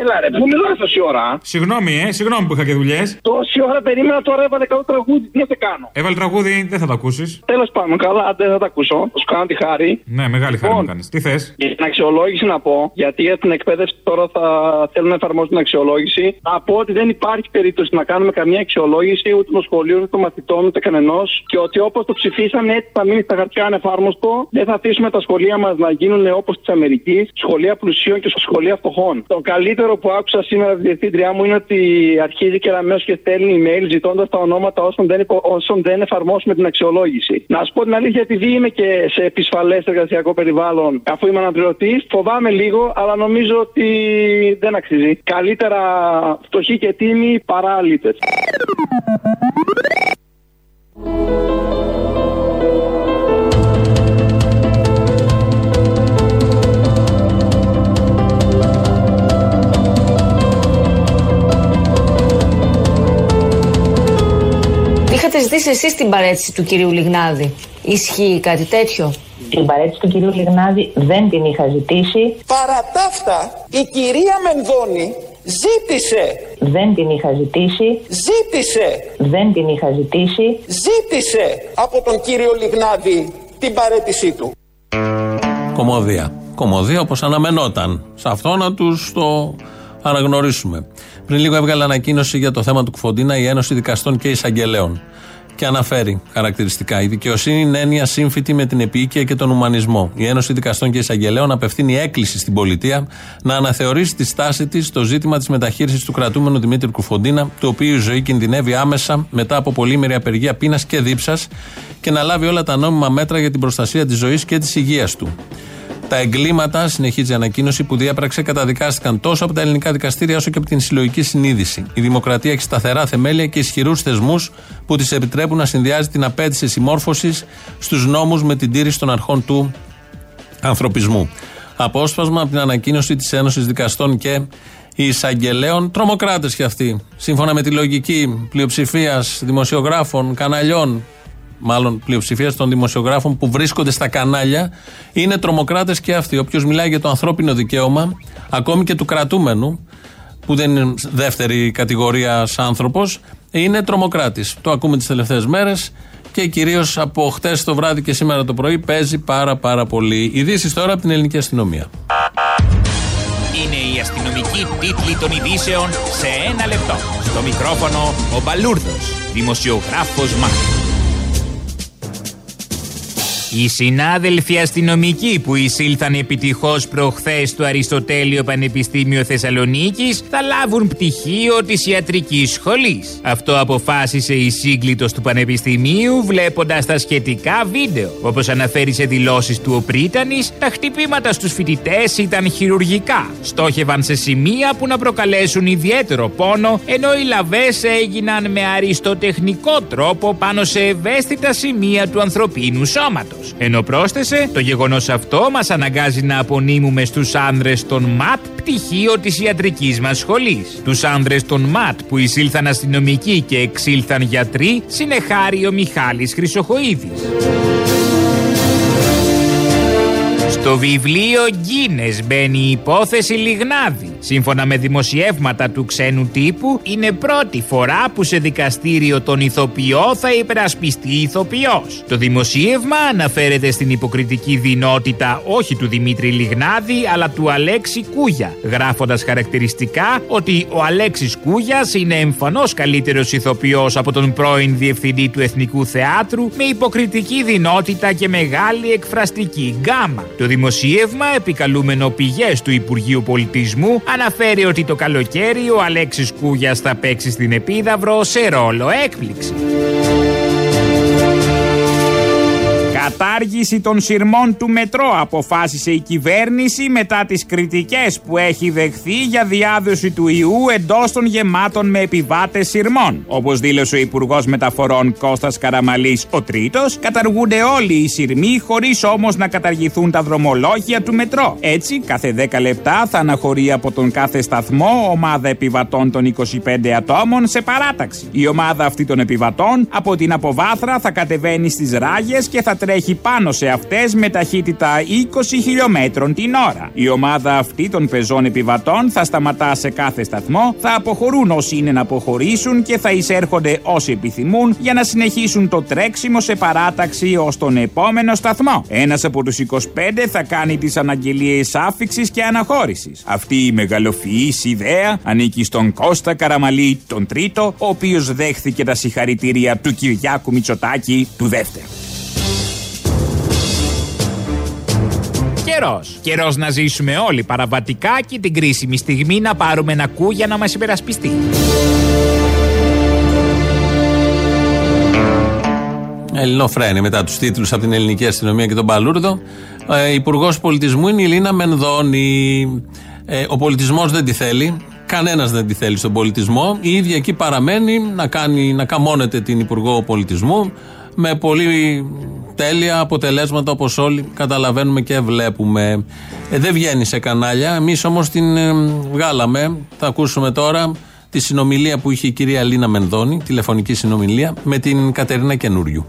Έλα ρε, πού μιλάς τόση ώρα. Συγγνώμη, ε, συγγνώμη που είχα και δουλειές. Τόση ώρα περίμενα, τώρα έβαλε καλό τραγούδι. Τι να σε κάνω. Έβαλε τραγούδι, δεν θα το ακούσεις. Τέλος πάντων, καλά, δεν θα το ακούσω. Σου κάνω τη χάρη. Ναι, μεγάλη χάρη μου κάνεις. Τι θες. Για την αξιολόγηση να πω, γιατί για την εκπαίδευση τώρα θα θέλουν να εφαρμόσουν την αξιολόγηση. Να πω ότι δεν υπάρχει περίπτωση να κάνουμε καμία αξιολόγηση ούτε των σχολείων, ούτε των μαθητών, ούτε κανενός. Και ότι όπως το ψηφίσαμε, έτσι θα μείνει στα χαρτιά ανεφάρμοστο. Δεν θα αφήσουμε τα σχολεία μας να γίνουν όπως της Αμερικής, σχολεία πλουσίων και σχολεία φτωχών. Το καλύτερο. Το που άκουσα σήμερα τη διευθύντριά μου είναι ότι αρχίζει και αμέσως και στέλνει email ζητώντας τα ονόματα όσων δεν, υπο... όσων δεν εφαρμόσουμε την αξιολόγηση. Να σου πω την αλήθεια, επειδή είμαι και σε επισφαλές εργασιακό περιβάλλον, αφού είμαι αναπληρωτής, φοβάμαι λίγο, αλλά νομίζω ότι δεν αξίζει. Καλύτερα φτωχοί και τίμοι παρά αλήτες. Είχατε ζητήσει εσείς την παρέτηση του κυρίου Λιγνάδη. Ισχύει κάτι τέτοιο? Την παρέτηση του κυρίου Λιγνάδη δεν την είχα ζητήσει. Παρά τα αυτά, η κυρία Μενδώνη ζήτησε. Δεν την είχα ζητήσει. Ζήτησε. Δεν την είχα ζητήσει. Ζήτησε από τον κύριο Λιγνάδη την παρέτησή του. Κωμωδία. Κωμωδία όπως αναμενόταν. Σε αυτό να τους το αναγνωρίσουμε. Πριν λίγο έβγαλε ανακοίνωση για το θέμα του Κουφοντίνα η Ένωση Δικαστών και Εισαγγελέων. Και αναφέρει χαρακτηριστικά: η δικαιοσύνη είναι έννοια σύμφυτη με την επίοικια και τον ουμανισμό. Η Ένωση Δικαστών και Εισαγγελέων απευθύνει έκκληση στην πολιτεία να αναθεωρήσει τη στάση της στο ζήτημα της μεταχείρισης του κρατούμενου Δημήτρη Κουφοντίνα, του οποίου η ζωή κινδυνεύει άμεσα μετά από πολύμερη απεργία πείνας και δίψας, και να λάβει όλα τα νόμιμα μέτρα για την προστασία της ζωής και της υγείας του. Τα εγκλήματα, συνεχίζει η ανακοίνωση, που διέπραξε καταδικάστηκαν τόσο από τα ελληνικά δικαστήρια όσο και από την συλλογική συνείδηση. Η δημοκρατία έχει σταθερά θεμέλια και ισχυρούς θεσμούς που της επιτρέπουν να συνδυάζει την απέτηση συμμόρφωσης στους νόμους με την τήρηση των αρχών του ανθρωπισμού. Απόσπασμα από την ανακοίνωση της Ένωσης Δικαστών και Εισαγγελέων. Τρομοκράτες κι αυτοί. Σύμφωνα με τη λογική πλειοψηφίας δημοσιογράφων, καναλιών. Μάλλον πλειοψηφία των δημοσιογράφων που βρίσκονται στα κανάλια, είναι τρομοκράτες και αυτοί. Όποιος μιλάει για το ανθρώπινο δικαίωμα, ακόμη και του κρατούμενου, που δεν είναι δεύτερη κατηγορία άνθρωπος, είναι τρομοκράτης. Το ακούμε τις τελευταίες μέρες και κυρίως από χτες το βράδυ και σήμερα το πρωί παίζει πάρα πάρα πολύ. Ειδήσεις τώρα από την ελληνική αστυνομία. Είναι η αστυνομική τίτλη των ειδήσεων σε ένα λεπτό. Στο μικρόφωνο ο Μπαλούρδος, δημοσιογράφος ΜΑΤ. Οι συνάδελφοι αστυνομικοί που εισήλθαν επιτυχώς προχθές στο Αριστοτέλειο Πανεπιστήμιο Θεσσαλονίκης θα λάβουν πτυχίο της ιατρικής σχολής. Αυτό αποφάσισε η σύγκλιτος του Πανεπιστημίου βλέποντας τα σχετικά βίντεο. Όπως αναφέρει σε δηλώσεις του ο Πρίτανης, τα χτυπήματα στους φοιτητές ήταν χειρουργικά. Στόχευαν σε σημεία που να προκαλέσουν ιδιαίτερο πόνο, ενώ οι λαβές έγιναν με αριστοτεχνικό τρόπο πάνω σε ευαίσθητα σημεία του ανθρωπίνου σώματος. Ενώ πρόσθεσε, το γεγονός αυτό μας αναγκάζει να απονείμουμε στους άνδρες των ΜΑΤ πτυχίο της ιατρικής μας σχολής. Τους άνδρες των ΜΑΤ που εισήλθαν αστυνομικοί και εξήλθαν γιατροί συνεχάρει ο Μιχάλης Χρυσοχοΐδης. Στο βιβλίο Γκίνες μπαίνει η υπόθεση Λιγνάδη. Σύμφωνα με δημοσιεύματα του ξένου τύπου, είναι πρώτη φορά που σε δικαστήριο τον ηθοποιό θα υπερασπιστεί ηθοποιός. Το δημοσίευμα αναφέρεται στην υποκριτική δεινότητα όχι του Δημήτρη Λιγνάδη, αλλά του Αλέξη Κούγια, γράφοντας χαρακτηριστικά ότι ο Αλέξης Κούγιας είναι εμφανώς καλύτερος ηθοποιός από τον πρώην διευθυντή του Εθνικού Θεάτρου, με υποκριτική δεινότητα και μεγάλη εκφραστική γκάμα. Το δημοσίευμα, επικαλούμενο πηγές του Υπουργείου Πολιτισμού, αναφέρει ότι το καλοκαίρι ο Αλέξης Κούγιας θα παίξει στην Επίδαυρο σε ρόλο έκπληξη. Κατάργηση των σειρμών του μετρό αποφάσισε η κυβέρνηση μετά τις κριτικές που έχει δεχθεί για διάδοση του ιού εντός των γεμάτων με επιβάτες σειρμών. Όπως δήλωσε ο Υπουργός Μεταφορών Κώστας Καραμαλής ο Τρίτος, καταργούνται όλοι οι σειρμοί χωρίς όμως να καταργηθούν τα δρομολόγια του μετρό. Έτσι, κάθε δέκα λεπτά θα αναχωρεί από τον κάθε σταθμό ομάδα επιβατών των είκοσι πέντε ατόμων σε παράταξη. Η ομάδα αυτή των επιβατών από την αποβάθρα θα κατεβαίνει στις ράγες και θα τρέχει έχει πάνω σε αυτές με ταχύτητα είκοσι χιλιόμετρων την ώρα. Η ομάδα αυτή των πεζών επιβατών θα σταματά σε κάθε σταθμό, θα αποχωρούν όσοι είναι να αποχωρήσουν και θα εισέρχονται όσοι επιθυμούν για να συνεχίσουν το τρέξιμο σε παράταξη ως τον επόμενο σταθμό. Ένας από τους είκοσι πέντε θα κάνει τις αναγγελίες άφιξης και αναχώρησης. Αυτή η μεγαλοφυής ιδέα ανήκει στον Κώστα Καραμαλή τον Τρίτο, ο οποίος δέχθηκε τα συγχαρητήρια του Κυριάκου Μητσοτάκη του Δεύτερου. Καιρός. Καιρός να ζήσουμε όλοι παραβατικά και την κρίσιμη στιγμή να πάρουμε ένα κούγια για να μας υπερασπιστεί. Ελληνοφρένια, μετά τους τίτλους από την Ελληνική Αστυνομία και τον Παλούρδο. Ε, Υπουργός Πολιτισμού είναι η Λίνα Μενδώνη. Ε, ο πολιτισμός δεν τη θέλει. Κανένας δεν τη θέλει στον πολιτισμό. Η ίδια εκεί παραμένει να, κάνει, να καμώνεται την Υπουργό Πολιτισμού με πολύ τέλεια αποτελέσματα, όπως όλοι καταλαβαίνουμε και βλέπουμε. Ε, δεν βγαίνει σε κανάλια, εμείς όμως την ε, βγάλαμε. Θα ακούσουμε τώρα τη συνομιλία που είχε η κυρία Λίνα Μενδώνη, τηλεφωνική συνομιλία, με την Κατερίνα Καινούριου.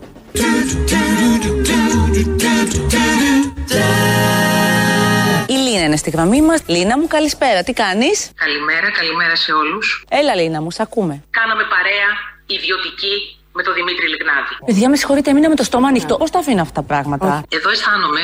Είναι στη γραμμή μας. Λίνα μου, καλησπέρα. Τι κάνεις? Καλημέρα, καλημέρα σε όλους. Έλα Λίνα μου, σ' ακούμε. Κάναμε παρέα ιδιωτική με τον Δημήτρη Λιγνάδη. Παιδιά, με συγχωρείτε, έμεινα με το στόμα ανοιχτό. Πώς τα αφήνω αυτά τα πράγματα? Εδώ αισθάνομαι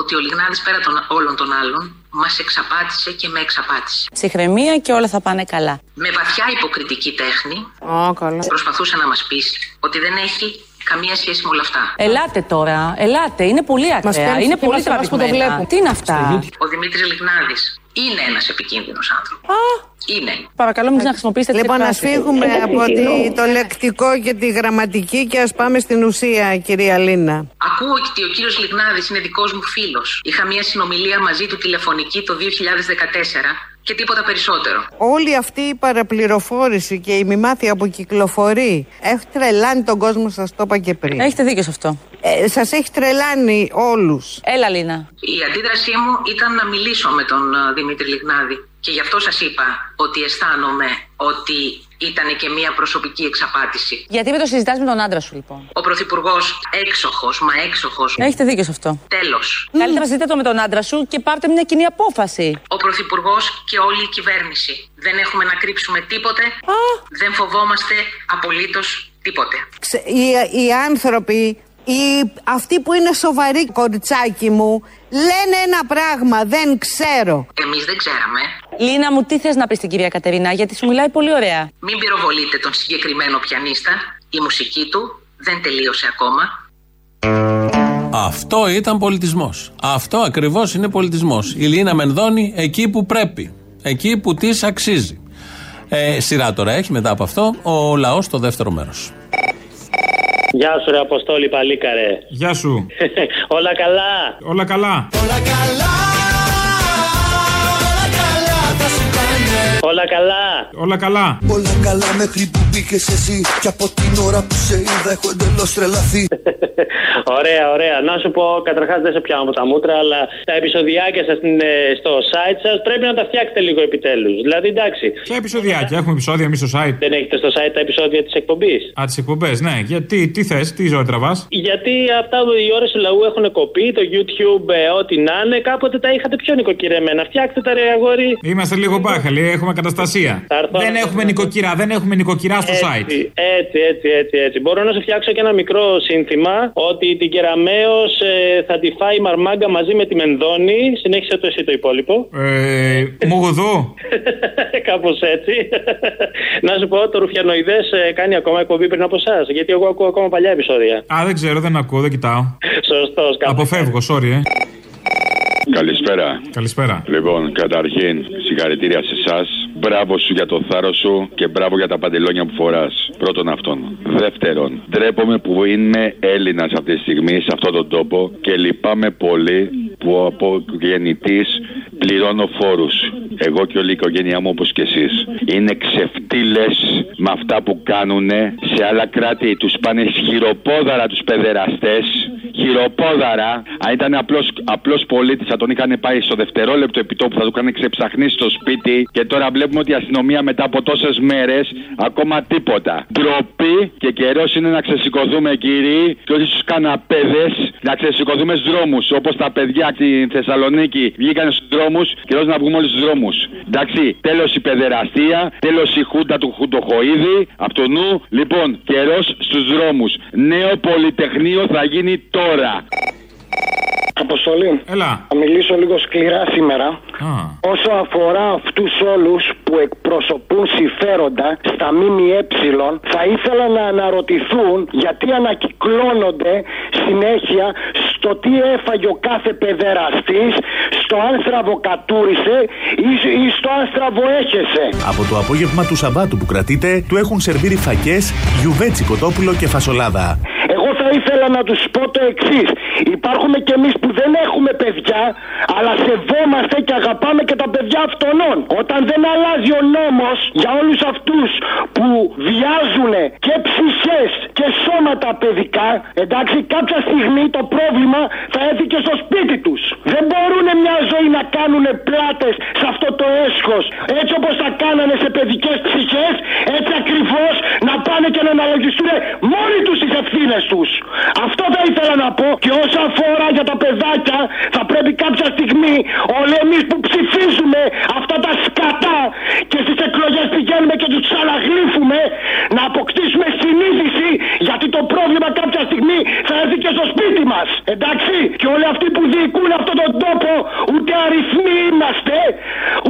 ότι ο Λιγνάδης, πέρα των όλων των άλλων, μας εξαπάτησε και με εξαπάτησε. Ψυχραιμία και όλα θα πάνε καλά. Με βαθιά υποκριτική τέχνη. Oh, καλά. Προσπαθούσε να μας πείσει ότι δεν έχει καμία σχέση με όλα αυτά. Ελάτε τώρα, ελάτε. Είναι πολύ ακραία. Είναι πολύ τραβηγμένα. Τι είναι αυτά? Ο Δημήτρης Λιγνάδης είναι ένας επικίνδυνος άνθρωπος. Oh. Είναι. Παρακαλώ μην να χρησιμοποιήσετε τις λοιπόν, εκφράσεις. Λοιπόν, ας φύγουμε από τη, το λεκτικό και τη γραμματική και ας πάμε στην ουσία, κυρία Λίνα. Ακούω ότι ο κύριος Λιγνάδης είναι δικός μου φίλος. Είχα μια συνομιλία μαζί του τηλεφωνική το δύο χιλιάδες δεκατέσσερα και τίποτα περισσότερο. Όλη αυτή η παραπληροφόρηση και η μημάθεια που κυκλοφορεί έχει τρελάνει τον κόσμο, σας το είπα και πριν. Έχετε δίκιο σε αυτό. Ε, σας έχει τρελάνει όλους. Έλα Λίνα. Η αντίδρασή μου ήταν να μιλήσω με τον uh, Δημήτρη Λιγνάδη. Και γι' αυτό σας είπα ότι αισθάνομαι ότι ήταν και μια προσωπική εξαπάτηση. Γιατί με το συζητάς με τον άντρα σου, λοιπόν? Ο Πρωθυπουργός έξοχος, μα έξοχος. Έχετε δίκιο σε αυτό. Τέλος. Mm. Καλύτερα συζητάτε το με τον άντρα σου και πάρτε μια κοινή απόφαση. Ο Πρωθυπουργός και όλη η κυβέρνηση. Δεν έχουμε να κρύψουμε τίποτε. Oh. Δεν φοβόμαστε απολύτως τίποτε. Ξε, οι, οι άνθρωποι. Οι, αυτοί που είναι σοβαροί, κοριτσάκι μου, λένε ένα πράγμα, δεν ξέρω. Εμείς δεν ξέραμε. Λίνα μου, τι θες να πεις στην κυρία Κατερίνα, γιατί σου μιλάει πολύ ωραία. Μην πυροβολείτε τον συγκεκριμένο πιανίστα, η μουσική του δεν τελείωσε ακόμα. Αυτό ήταν πολιτισμός. Αυτό ακριβώς είναι πολιτισμός. Η Λίνα Μενδώνη εκεί που πρέπει, εκεί που της αξίζει. Ε, σειρά τώρα έχει μετά από αυτό ο λαός στο δεύτερο μέρος. Γεια σου ρε Αποστόλη Παλίκα ρε. Γεια σου. Όλα καλά. Όλα καλά. Όλα καλά. Όλα καλά θα σου πάνε. Όλα καλά. Όλα καλά. Όλα καλά μέχρι που μπήκες εσύ. Και από την ώρα που σε είδα έχω εντελώς τρελαθεί. Ωραία, ωραία. Να σου πω, καταρχάς δεν σε πιάνω από τα μούτρα, αλλά τα επεισοδιάκια σας είναι στο site σας. Πρέπει να τα φτιάξετε λίγο επιτέλους. Δηλαδή, εντάξει. Ποια επεισοδιάκια? Έχουμε επεισόδια εμείς στο site. Δεν έχετε στο site τα επεισόδια της εκπομπής? Α, τις εκπομπές, ναι. Γιατί, τι θες, τι ζωή τραβάς? Γιατί αυτά οι ώρες του λαού έχουν κοπεί, το YouTube, ε, ό,τι να είναι. Κάποτε τα είχατε πιο νοικοκυρεμένα. Φτιάξτε τα, ρε αγόρι. Είμαστε λίγο μπάχαλοι, έχουμε καταστασία. Δεν έχουμε νοικοκυρά, δεν έχουμε νοικοκυρά στο site. Έτσι, έτσι, έτσι, έτσι. Μπορώ να σου φτιάξω και ένα μικρό σύνθημα. Ότι την Κεραμέως ε, θα τη φάει η Μαρμάγκα μαζί με τη Μενδώνη. Συνέχισε το εσύ το υπόλοιπο. Ε, Μογοδό. Κάπως έτσι. Να σου πω, το Ρουφιανοειδές ε, κάνει ακόμα εκπομπή πριν από εσάς. Γιατί εγώ ακούω ακόμα παλιά επεισόδια. Α, δεν ξέρω, δεν ακούω, δεν κοιτάω. Σωστός, κάπως. Αποφεύγω, sorry, ε. Καλησπέρα. Καλησπέρα. Λοιπόν, καταρχήν, συγχαρητήρια σε εσάς. Μπράβο σου για το θάρρος σου και μπράβο για τα παντελόνια που φοράς. Πρώτον αυτόν. Δεύτερον, ντρέπομαι που είμαι Έλληνας αυτή τη στιγμή σε αυτόν τον τόπο και λυπάμαι πολύ που από γεννητής πληρώνω φόρους. Εγώ και όλη η οικογένειά μου, όπως και εσείς. Είναι ξεφτύλες με αυτά που κάνουνε. Σε άλλα κράτη τους πάνε χειροπόδαρα τους παιδεραστές. Χειροπόδαρα. Αν ήταν απλός, απλός πολίτης θα τον είχαν πάει στο δευτερόλεπτο επιτόπου, θα του είχαν ξεψαχνίσει στο σπίτι. Και τώρα βλέπουμε ότι η αστυνομία μετά από τόσες μέρες ακόμα τίποτα. Ντροπή και καιρός είναι να ξεσηκωθούμε, κύριοι, και όχι στους καναπέδες, να ξεσηκωθούμε στους δρόμους. Όπως τα παιδιά στη Θεσσαλονίκη βγήκαν στους δρόμους, καιρός να βγούμε όλοι στους δρόμους. Εντάξει, τέλος η παιδεραστία, τέλος η χούντα του Χουντοχοΐδη, απ' το νου. Λοιπόν, καιρός στους δρόμους. Νέο πολυτεχνείο θα γίνει τώρα. Αποστολή. Έλα. Θα μιλήσω λίγο σκληρά σήμερα. Ah. Όσο αφορά αυτούς όλους που εκπροσωπούν συμφέροντα στα ΜΜΕ, θα ήθελα να αναρωτηθούν γιατί ανακυκλώνονται συνέχεια στο τι έφαγε ο κάθε παιδεραστής, στο αν στραβοκατούρισε ή, ή στο αν στραβοέχεσε. Από το απόγευμα του Σαββάτου που κρατείτε, του έχουν σερβίρει φακές, γιουβέτσι, κοτόπουλο και φασολάδα. Εγώ θα ήθελα να τους πω το εξής. Υπάρχουμε κι εμείς που δεν έχουμε παιδιά, αλλά σεβόμαστε και αγαπάμε και τα παιδιά αυτών. Όταν δεν αλλάζει ο νόμος για όλους αυτούς που βιάζουν και ψυχές και σώματα παιδικά, εντάξει, κάποια στιγμή το πρόβλημα θα έρθει και στο σπίτι τους. Δεν μπορούν μια ζωή να κάνουν πλάτες σε αυτό το έσχος. Έτσι όπως τα κάνανε σε παιδικές ψυχές, έτσι ακριβώς να πάνε και να αναλογιστούν μόνοι τους τις ευθύνες τους. Αυτό θα ήθελα να πω. Και όσα αφορά για τα παιδάκια, θα πρέπει κάποια στιγμή όλοι εμείς που ψηφίζουμε αυτά τα σκατά και στις εκλογές πηγαίνουμε και τους ξαναγλύφουμε, να αποκτήσουμε συνείδηση, γιατί το πρόβλημα κάποια στιγμή θα έρθει και στο σπίτι μας. Εντάξει, και όλοι αυτοί που διοικούν αυτόν τον τόπο, ούτε αριθμοί είμαστε,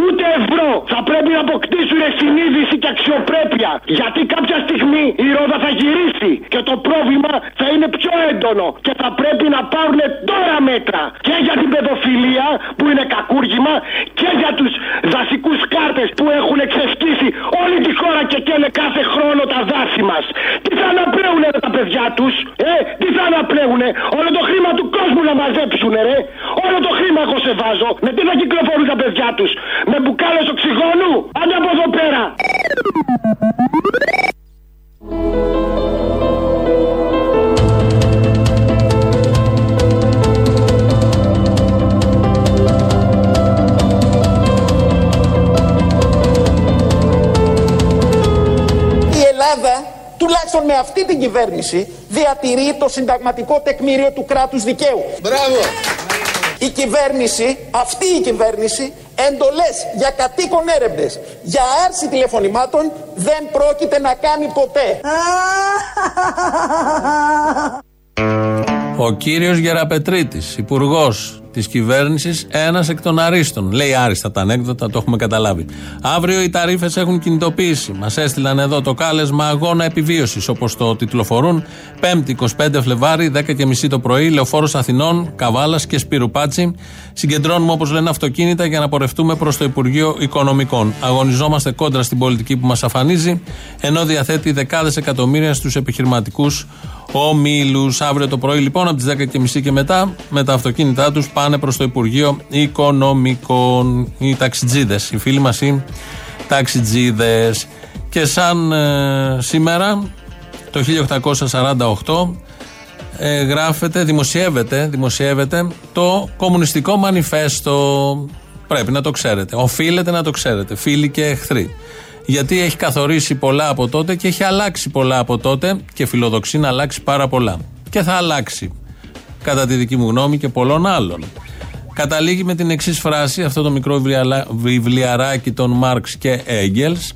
ούτε ευρώ. Θα πρέπει να αποκτήσουν συνείδηση και αξιοπρέπεια, γιατί κάποια στιγμή η ρόδα θα γυρίσει και το πρόβλημα θα είναι πιο έντονο και θα πρέπει να πάρουν τώρα μέτρα και για την παιδοφιλία που είναι κακούργημα και για τους δασικούς κάρτες που έχουν ξεσκίσει όλη τη χώρα και καίνε κάθε χρόνο τα δάση μας. Τι θα αναπλέουνε τα παιδιά τους, ε, τι θα αναπλέουνε, όλο το χρήμα του κόσμου να μαζέψουνε, ρε, όλο το χρήμα εγώ σε βάζω, με τι θα κυκλοφορούν τα παιδιά τους, με μπουκάλες οξυγόνου, άντε από εδώ πέρα. Τουλάχιστον με αυτή την κυβέρνηση διατηρεί το συνταγματικό τεκμήριο του κράτους δικαίου. Μπράβο! Η κυβέρνηση, αυτή η κυβέρνηση, εντολές για κατοίκον έρευνες, για άρση τηλεφωνημάτων, δεν πρόκειται να κάνει ποτέ. Ο κύριος Γεραπετρίτης, υπουργός της κυβέρνησης, ένας εκ των αρίστων. Λέει άριστα τα ανέκδοτα, το έχουμε καταλάβει. Αύριο οι ταρήφες έχουν κινητοποίηση. Μας έστειλαν εδώ το κάλεσμα αγώνα επιβίωσης, όπως το τιτλοφορούν. πέμπτη εικοστή πέμπτη Φλεβάρι, δέκα και μισή το πρωί, Λεωφόρος Αθηνών, Καβάλας και Σπύρου Πάτσι. Συγκεντρώνουμε, όπως λένε, αυτοκίνητα για να πορευτούμε προς το Υπουργείο Οικονομικών. Αγωνιζόμαστε κόντρα στην πολιτική που μας αφανίζει, ενώ διαθέτει δεκάδες εκατομμύρια στους επιχειρηματικούς ομίλους. Αύριο το πρωί, λοιπόν, από τις δέκα και μισή και μετά, με τα αυτοκίνητά τους πάνε προς το Υπουργείο Οικονομικών. Οι ταξιτζίδες, οι φίλοι μας, οι ταξιτζίδες. Και σαν ε, σήμερα το χίλια οκτακόσια σαράντα οκτώ ε, γράφεται, δημοσιεύεται, δημοσιεύεται το Κομμουνιστικό Μανιφέστο. Πρέπει να το ξέρετε, οφείλετε να το ξέρετε, φίλοι και εχθροί. Γιατί έχει καθορίσει πολλά από τότε και έχει αλλάξει πολλά από τότε και φιλοδοξεί να αλλάξει πάρα πολλά. Και θα αλλάξει, κατά τη δική μου γνώμη και πολλών άλλων. Καταλήγει με την εξής φράση, αυτό το μικρό βιβλιαράκι των Μάρξ και Έγκελς.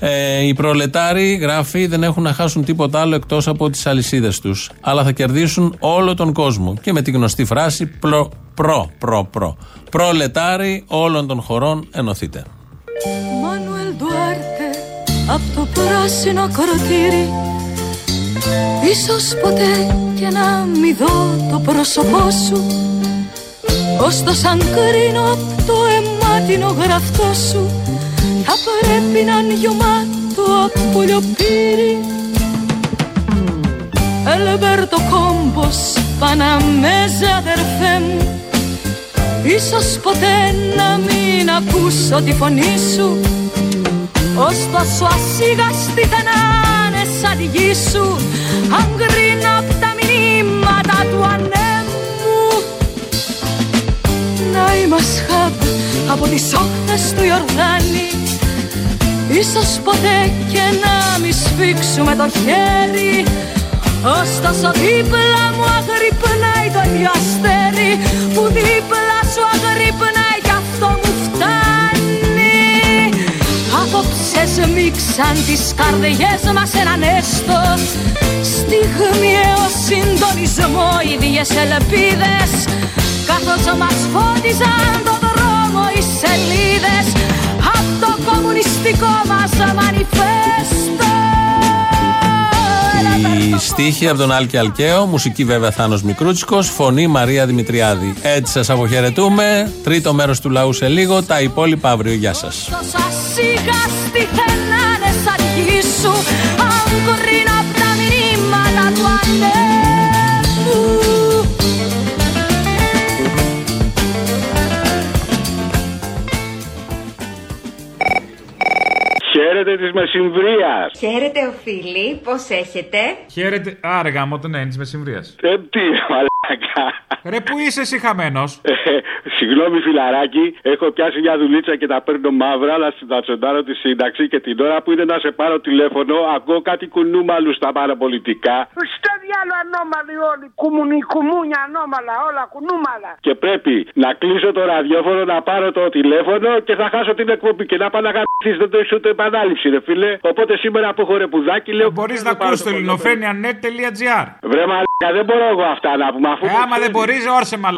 Ε, οι προλετάροι, γράφει, δεν έχουν να χάσουν τίποτα άλλο εκτός από τις αλυσίδες τους, αλλά θα κερδίσουν όλο τον κόσμο. Και με τη γνωστή φράση προ, προ, προ, προ. Προλετάροι όλων των χωρών, ενωθείτε. Μανουέλ Ντουάρτε, από το πράσινο κοροτήρι. Ίσως ποτέ και να μη δω το πρόσωπό σου. Κόστος αν κρίνω από το αιμάτινο γραφτό σου. Θα πρέπει να είναι γεμάτο από λιοπύρι. Ελμπερτο Κόμπος, Παναμέζα αδερφέ μου. Ίσως ποτέ να μην ακούσω τη φωνή σου. Ωστόσο ασίγαστη θα να'ναι σαν τη γη σου. Αν κρίνω απ' τα μηνύματα του ανέμου. Να είμαστε χαμπ από τις όχθες του Ιορδάνη. Ίσως ποτέ και να μη σφίξουμε το χέρι. Ωστόσο δίπλα μου αγρυπνάει το ίδιο αστέρι. Που δίπλα σου αγρυπνάει κι αυτό μου φτάνει. Απόψε σμίξαν τις καρδιές μας έναν έστος. Στιγμιαίο συντονισμό ίδιες ελπίδες. Καθώς μας φώτιζαν τον δρόμο οι σελίδες απ' το κομμουνιστικό μας μανιφέστο. Η στίχη από τον Άλκη Αλκαίο, μουσική βέβαια Θάνος Μικρούτσικος, φωνή Μαρία Δημητριάδη. Έτσι σας αποχαιρετούμε, τρίτο μέρος του λαού σε λίγο, τα υπόλοιπα αύριο, γεια σας. Χαίρετε της μεσημβρίας. Χαίρετε οφείλει, πώς έχετε? Χαίρετε, άργα μου τον έννοια της μεσημβρίας. Ε, τι μαλάκα. Ρε που είσαι εσύ χαμένος. ε, Συγγνώμη φιλαράκι, έχω πιάσει μια δουλίτσα και τα παίρνω μαύρα. Αλλά θα τσοντάρω τη σύνταξη και την ώρα που είναι να σε πάρω τηλέφωνο ακούω κάτι κουνούμαλου στα παραπολιτικά. Στο διάλο ανώμαλοι όλοι, κουμουνι, κουμούνια ανώμαλα, όλα κουνούμαλα. Και πρέπει να κλείσω το ραδιόφωνο, να πάρω το τηλέφωνο και θα χάσω την εκπομπή και να πάω να γαμπηθείς, δεν το έχεις ούτε επανάληψη ρε φίλε. Οπότε σήμερα από χορεπουδάκι λέω. Μπορείς να ακούσεις το ελληνοφρένια τελεία νετ τελεία τζι άρ. Βρε μαλάκα, δεν μπορώ εγώ αυτά να πούμε αφού. Άμα δεν μπορείς, όρσε μαλάκα.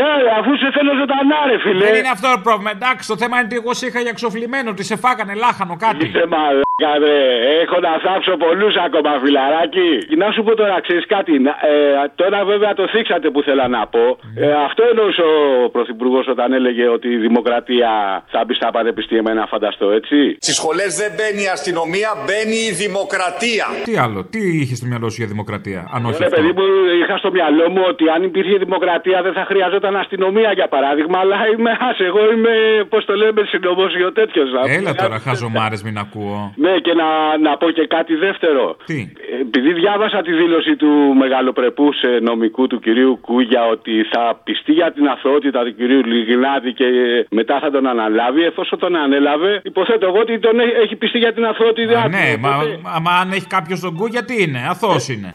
Ναι, αφού σε θέλω ζωντανά ρε φίλε. Δεν είναι αυτό το πρόβλημα, εντάξει, το θέμα είναι ότι εγώ σε είχα για ξοφλημένο, ότι σε φάγανε λάχανο κάτι. Είσαι μαλάκα ρε, έχω να θάψω πολλούς ακόμα φιλαράκι. Να σου πω τώρα, ξέρεις κάτι, ε, τώρα βέβαια το θίξατε που θέλω να πω. Mm. Ε, αυτό εννοούσε ο Πρωθυπουργός όταν έλεγε ότι η δημοκρατία θα μπει στα πανεπιστήμια, να φανταστώ έτσι. Στις σχολές δεν μπαίνει η αστυνομία, μπαίνει η δημοκρατία. Τι άλλο, τι είχε στο μυαλό σου για δημοκρατία, αν όχι. Ναι, παιδί μου, είχα στο μυαλό μου ότι αν υπήρχε δημοκρατία δεν θα χρειαζόταν αστυνομία για παράδειγμα, αλλά είμαι, ας, εγώ είμαι, πώς το λέμε, συνομός ή ο τέτοιος. Έλα τώρα, χαζομάρες, μην ακούω. Ναι, και να, να πω και κάτι δεύτερο. Τι? Επειδή διάβασα τη δήλωση του μεγαλοπρεπούς νομικού του κυρίου Κούγια ότι θα πιστεί για την αθωότητα του κυρίου Λιγνάδη και μετά θα τον αναλάβει, εφόσον τον ανέλαβε, υποθέτω εγώ ότι τον έχει πιστεί για την αθωότητα. Ναι, μα, μα, μα αν έχει κάποιος τον Κούγια, τι είναι, αθώος είναι.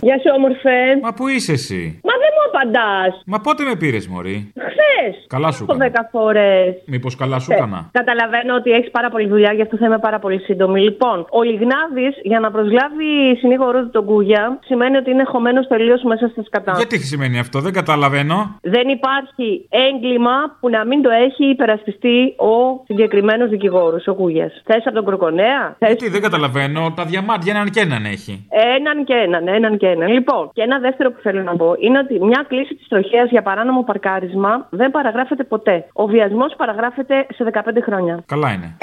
Γεια σου, όμορφε. Μα πού είσαι εσύ? Μα δεν μου απαντάς. Μα πότε με πήρες, μωρή? Χθες. Καλά σου έκανα. δέκα φορές. Μήπως καλά σου έκανα? Καταλαβαίνω ότι έχεις πάρα πολύ δουλειά, γι' αυτό θα είμαι πάρα πολύ σύντομη. Λοιπόν, ο Λιγνάδης για να προσλάβει συνήγορό του τον Κούγια σημαίνει ότι είναι χωμένος τελείως μέσα στις κατάσταση. Γιατί σημαίνει αυτό, δεν καταλαβαίνω. Δεν υπάρχει έγκλημα που να μην το έχει υπερασπιστεί ο συγκεκριμένος δικηγόρος, ο Κούγιας. Θες από τον Κροκονέα? Γιατί θες... δεν καταλαβαίνω, τα διαμάντια έναν και έναν έχει. Έναν και έναν, έναν και έναν. Λοιπόν, και ένα δεύτερο που θέλω να πω είναι ότι μια κλίση της τροχέας για παράνομο παρκάρισμα δεν παραγράφεται ποτέ. Ο βιασμός παραγράφεται σε δεκαπέντε χρόνια. Καλά είναι.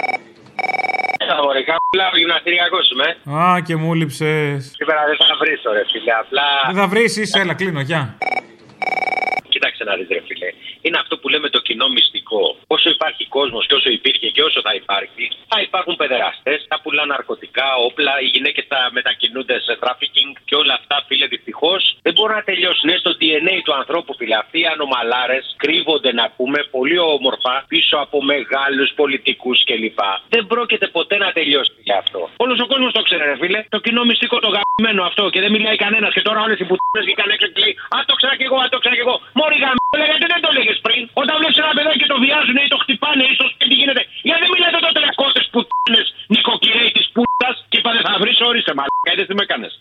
Αγορικά μιλάω γυμναστηριακός είμαι. Α, και μου λείψες. Σήμερα δεν θα βρεις, ωραία φίλε, απλά... Δεν θα βρεις, έλα, κλείνω, γεια. Κοίταξε να δεις, ρε φίλε. Είναι αυτό που λέμε το κοινό μυστικό. Όσο υπάρχει κόσμος και όσο υπήρχε και όσο θα υπάρχει, θα υπάρχουν παιδεραστές, θα πουλάνε ναρκωτικά, όπλα, οι γυναίκες θα μετακινούνται σε τράφικινγκ και όλα αυτά, φίλε, δυστυχώς δεν μπορούν να τελειώσουν. Είναι στο ντι εν έι του ανθρώπου, φίλε. Αυτοί οι ανομαλάρες κρύβονται, να πούμε, πολύ όμορφα πίσω από μεγάλους πολιτικούς κλπ. Δεν πρόκειται ποτέ να τελειώσει γι' αυτό. Όλος ο κόσμος το ξέρει, ρε φίλε. Το κοινό μυστικό, το γαμμένο αυτό, και δεν μιλάει κανένας. Και τώρα όλες οι πουτίνες βγήκαν έξω και λέει «Α, το ξέρα κι εγώ, α, το ξέρα κι εγώ». Μόρι γαμμένο, γιατί δεν το λέγες πριν. Όταν βλέπεις ένα παιδάκι και το βιάζουν ή το χτυπάνε, ίσως και τι γίνεται. Γιατί δεν μιλάτε τότε να κότες πουτίνες, νοικοκυρέοι της πουτάς, και είπα δεν θα βρεις, ορίστε μαλάκα, είδες τι με κάνες.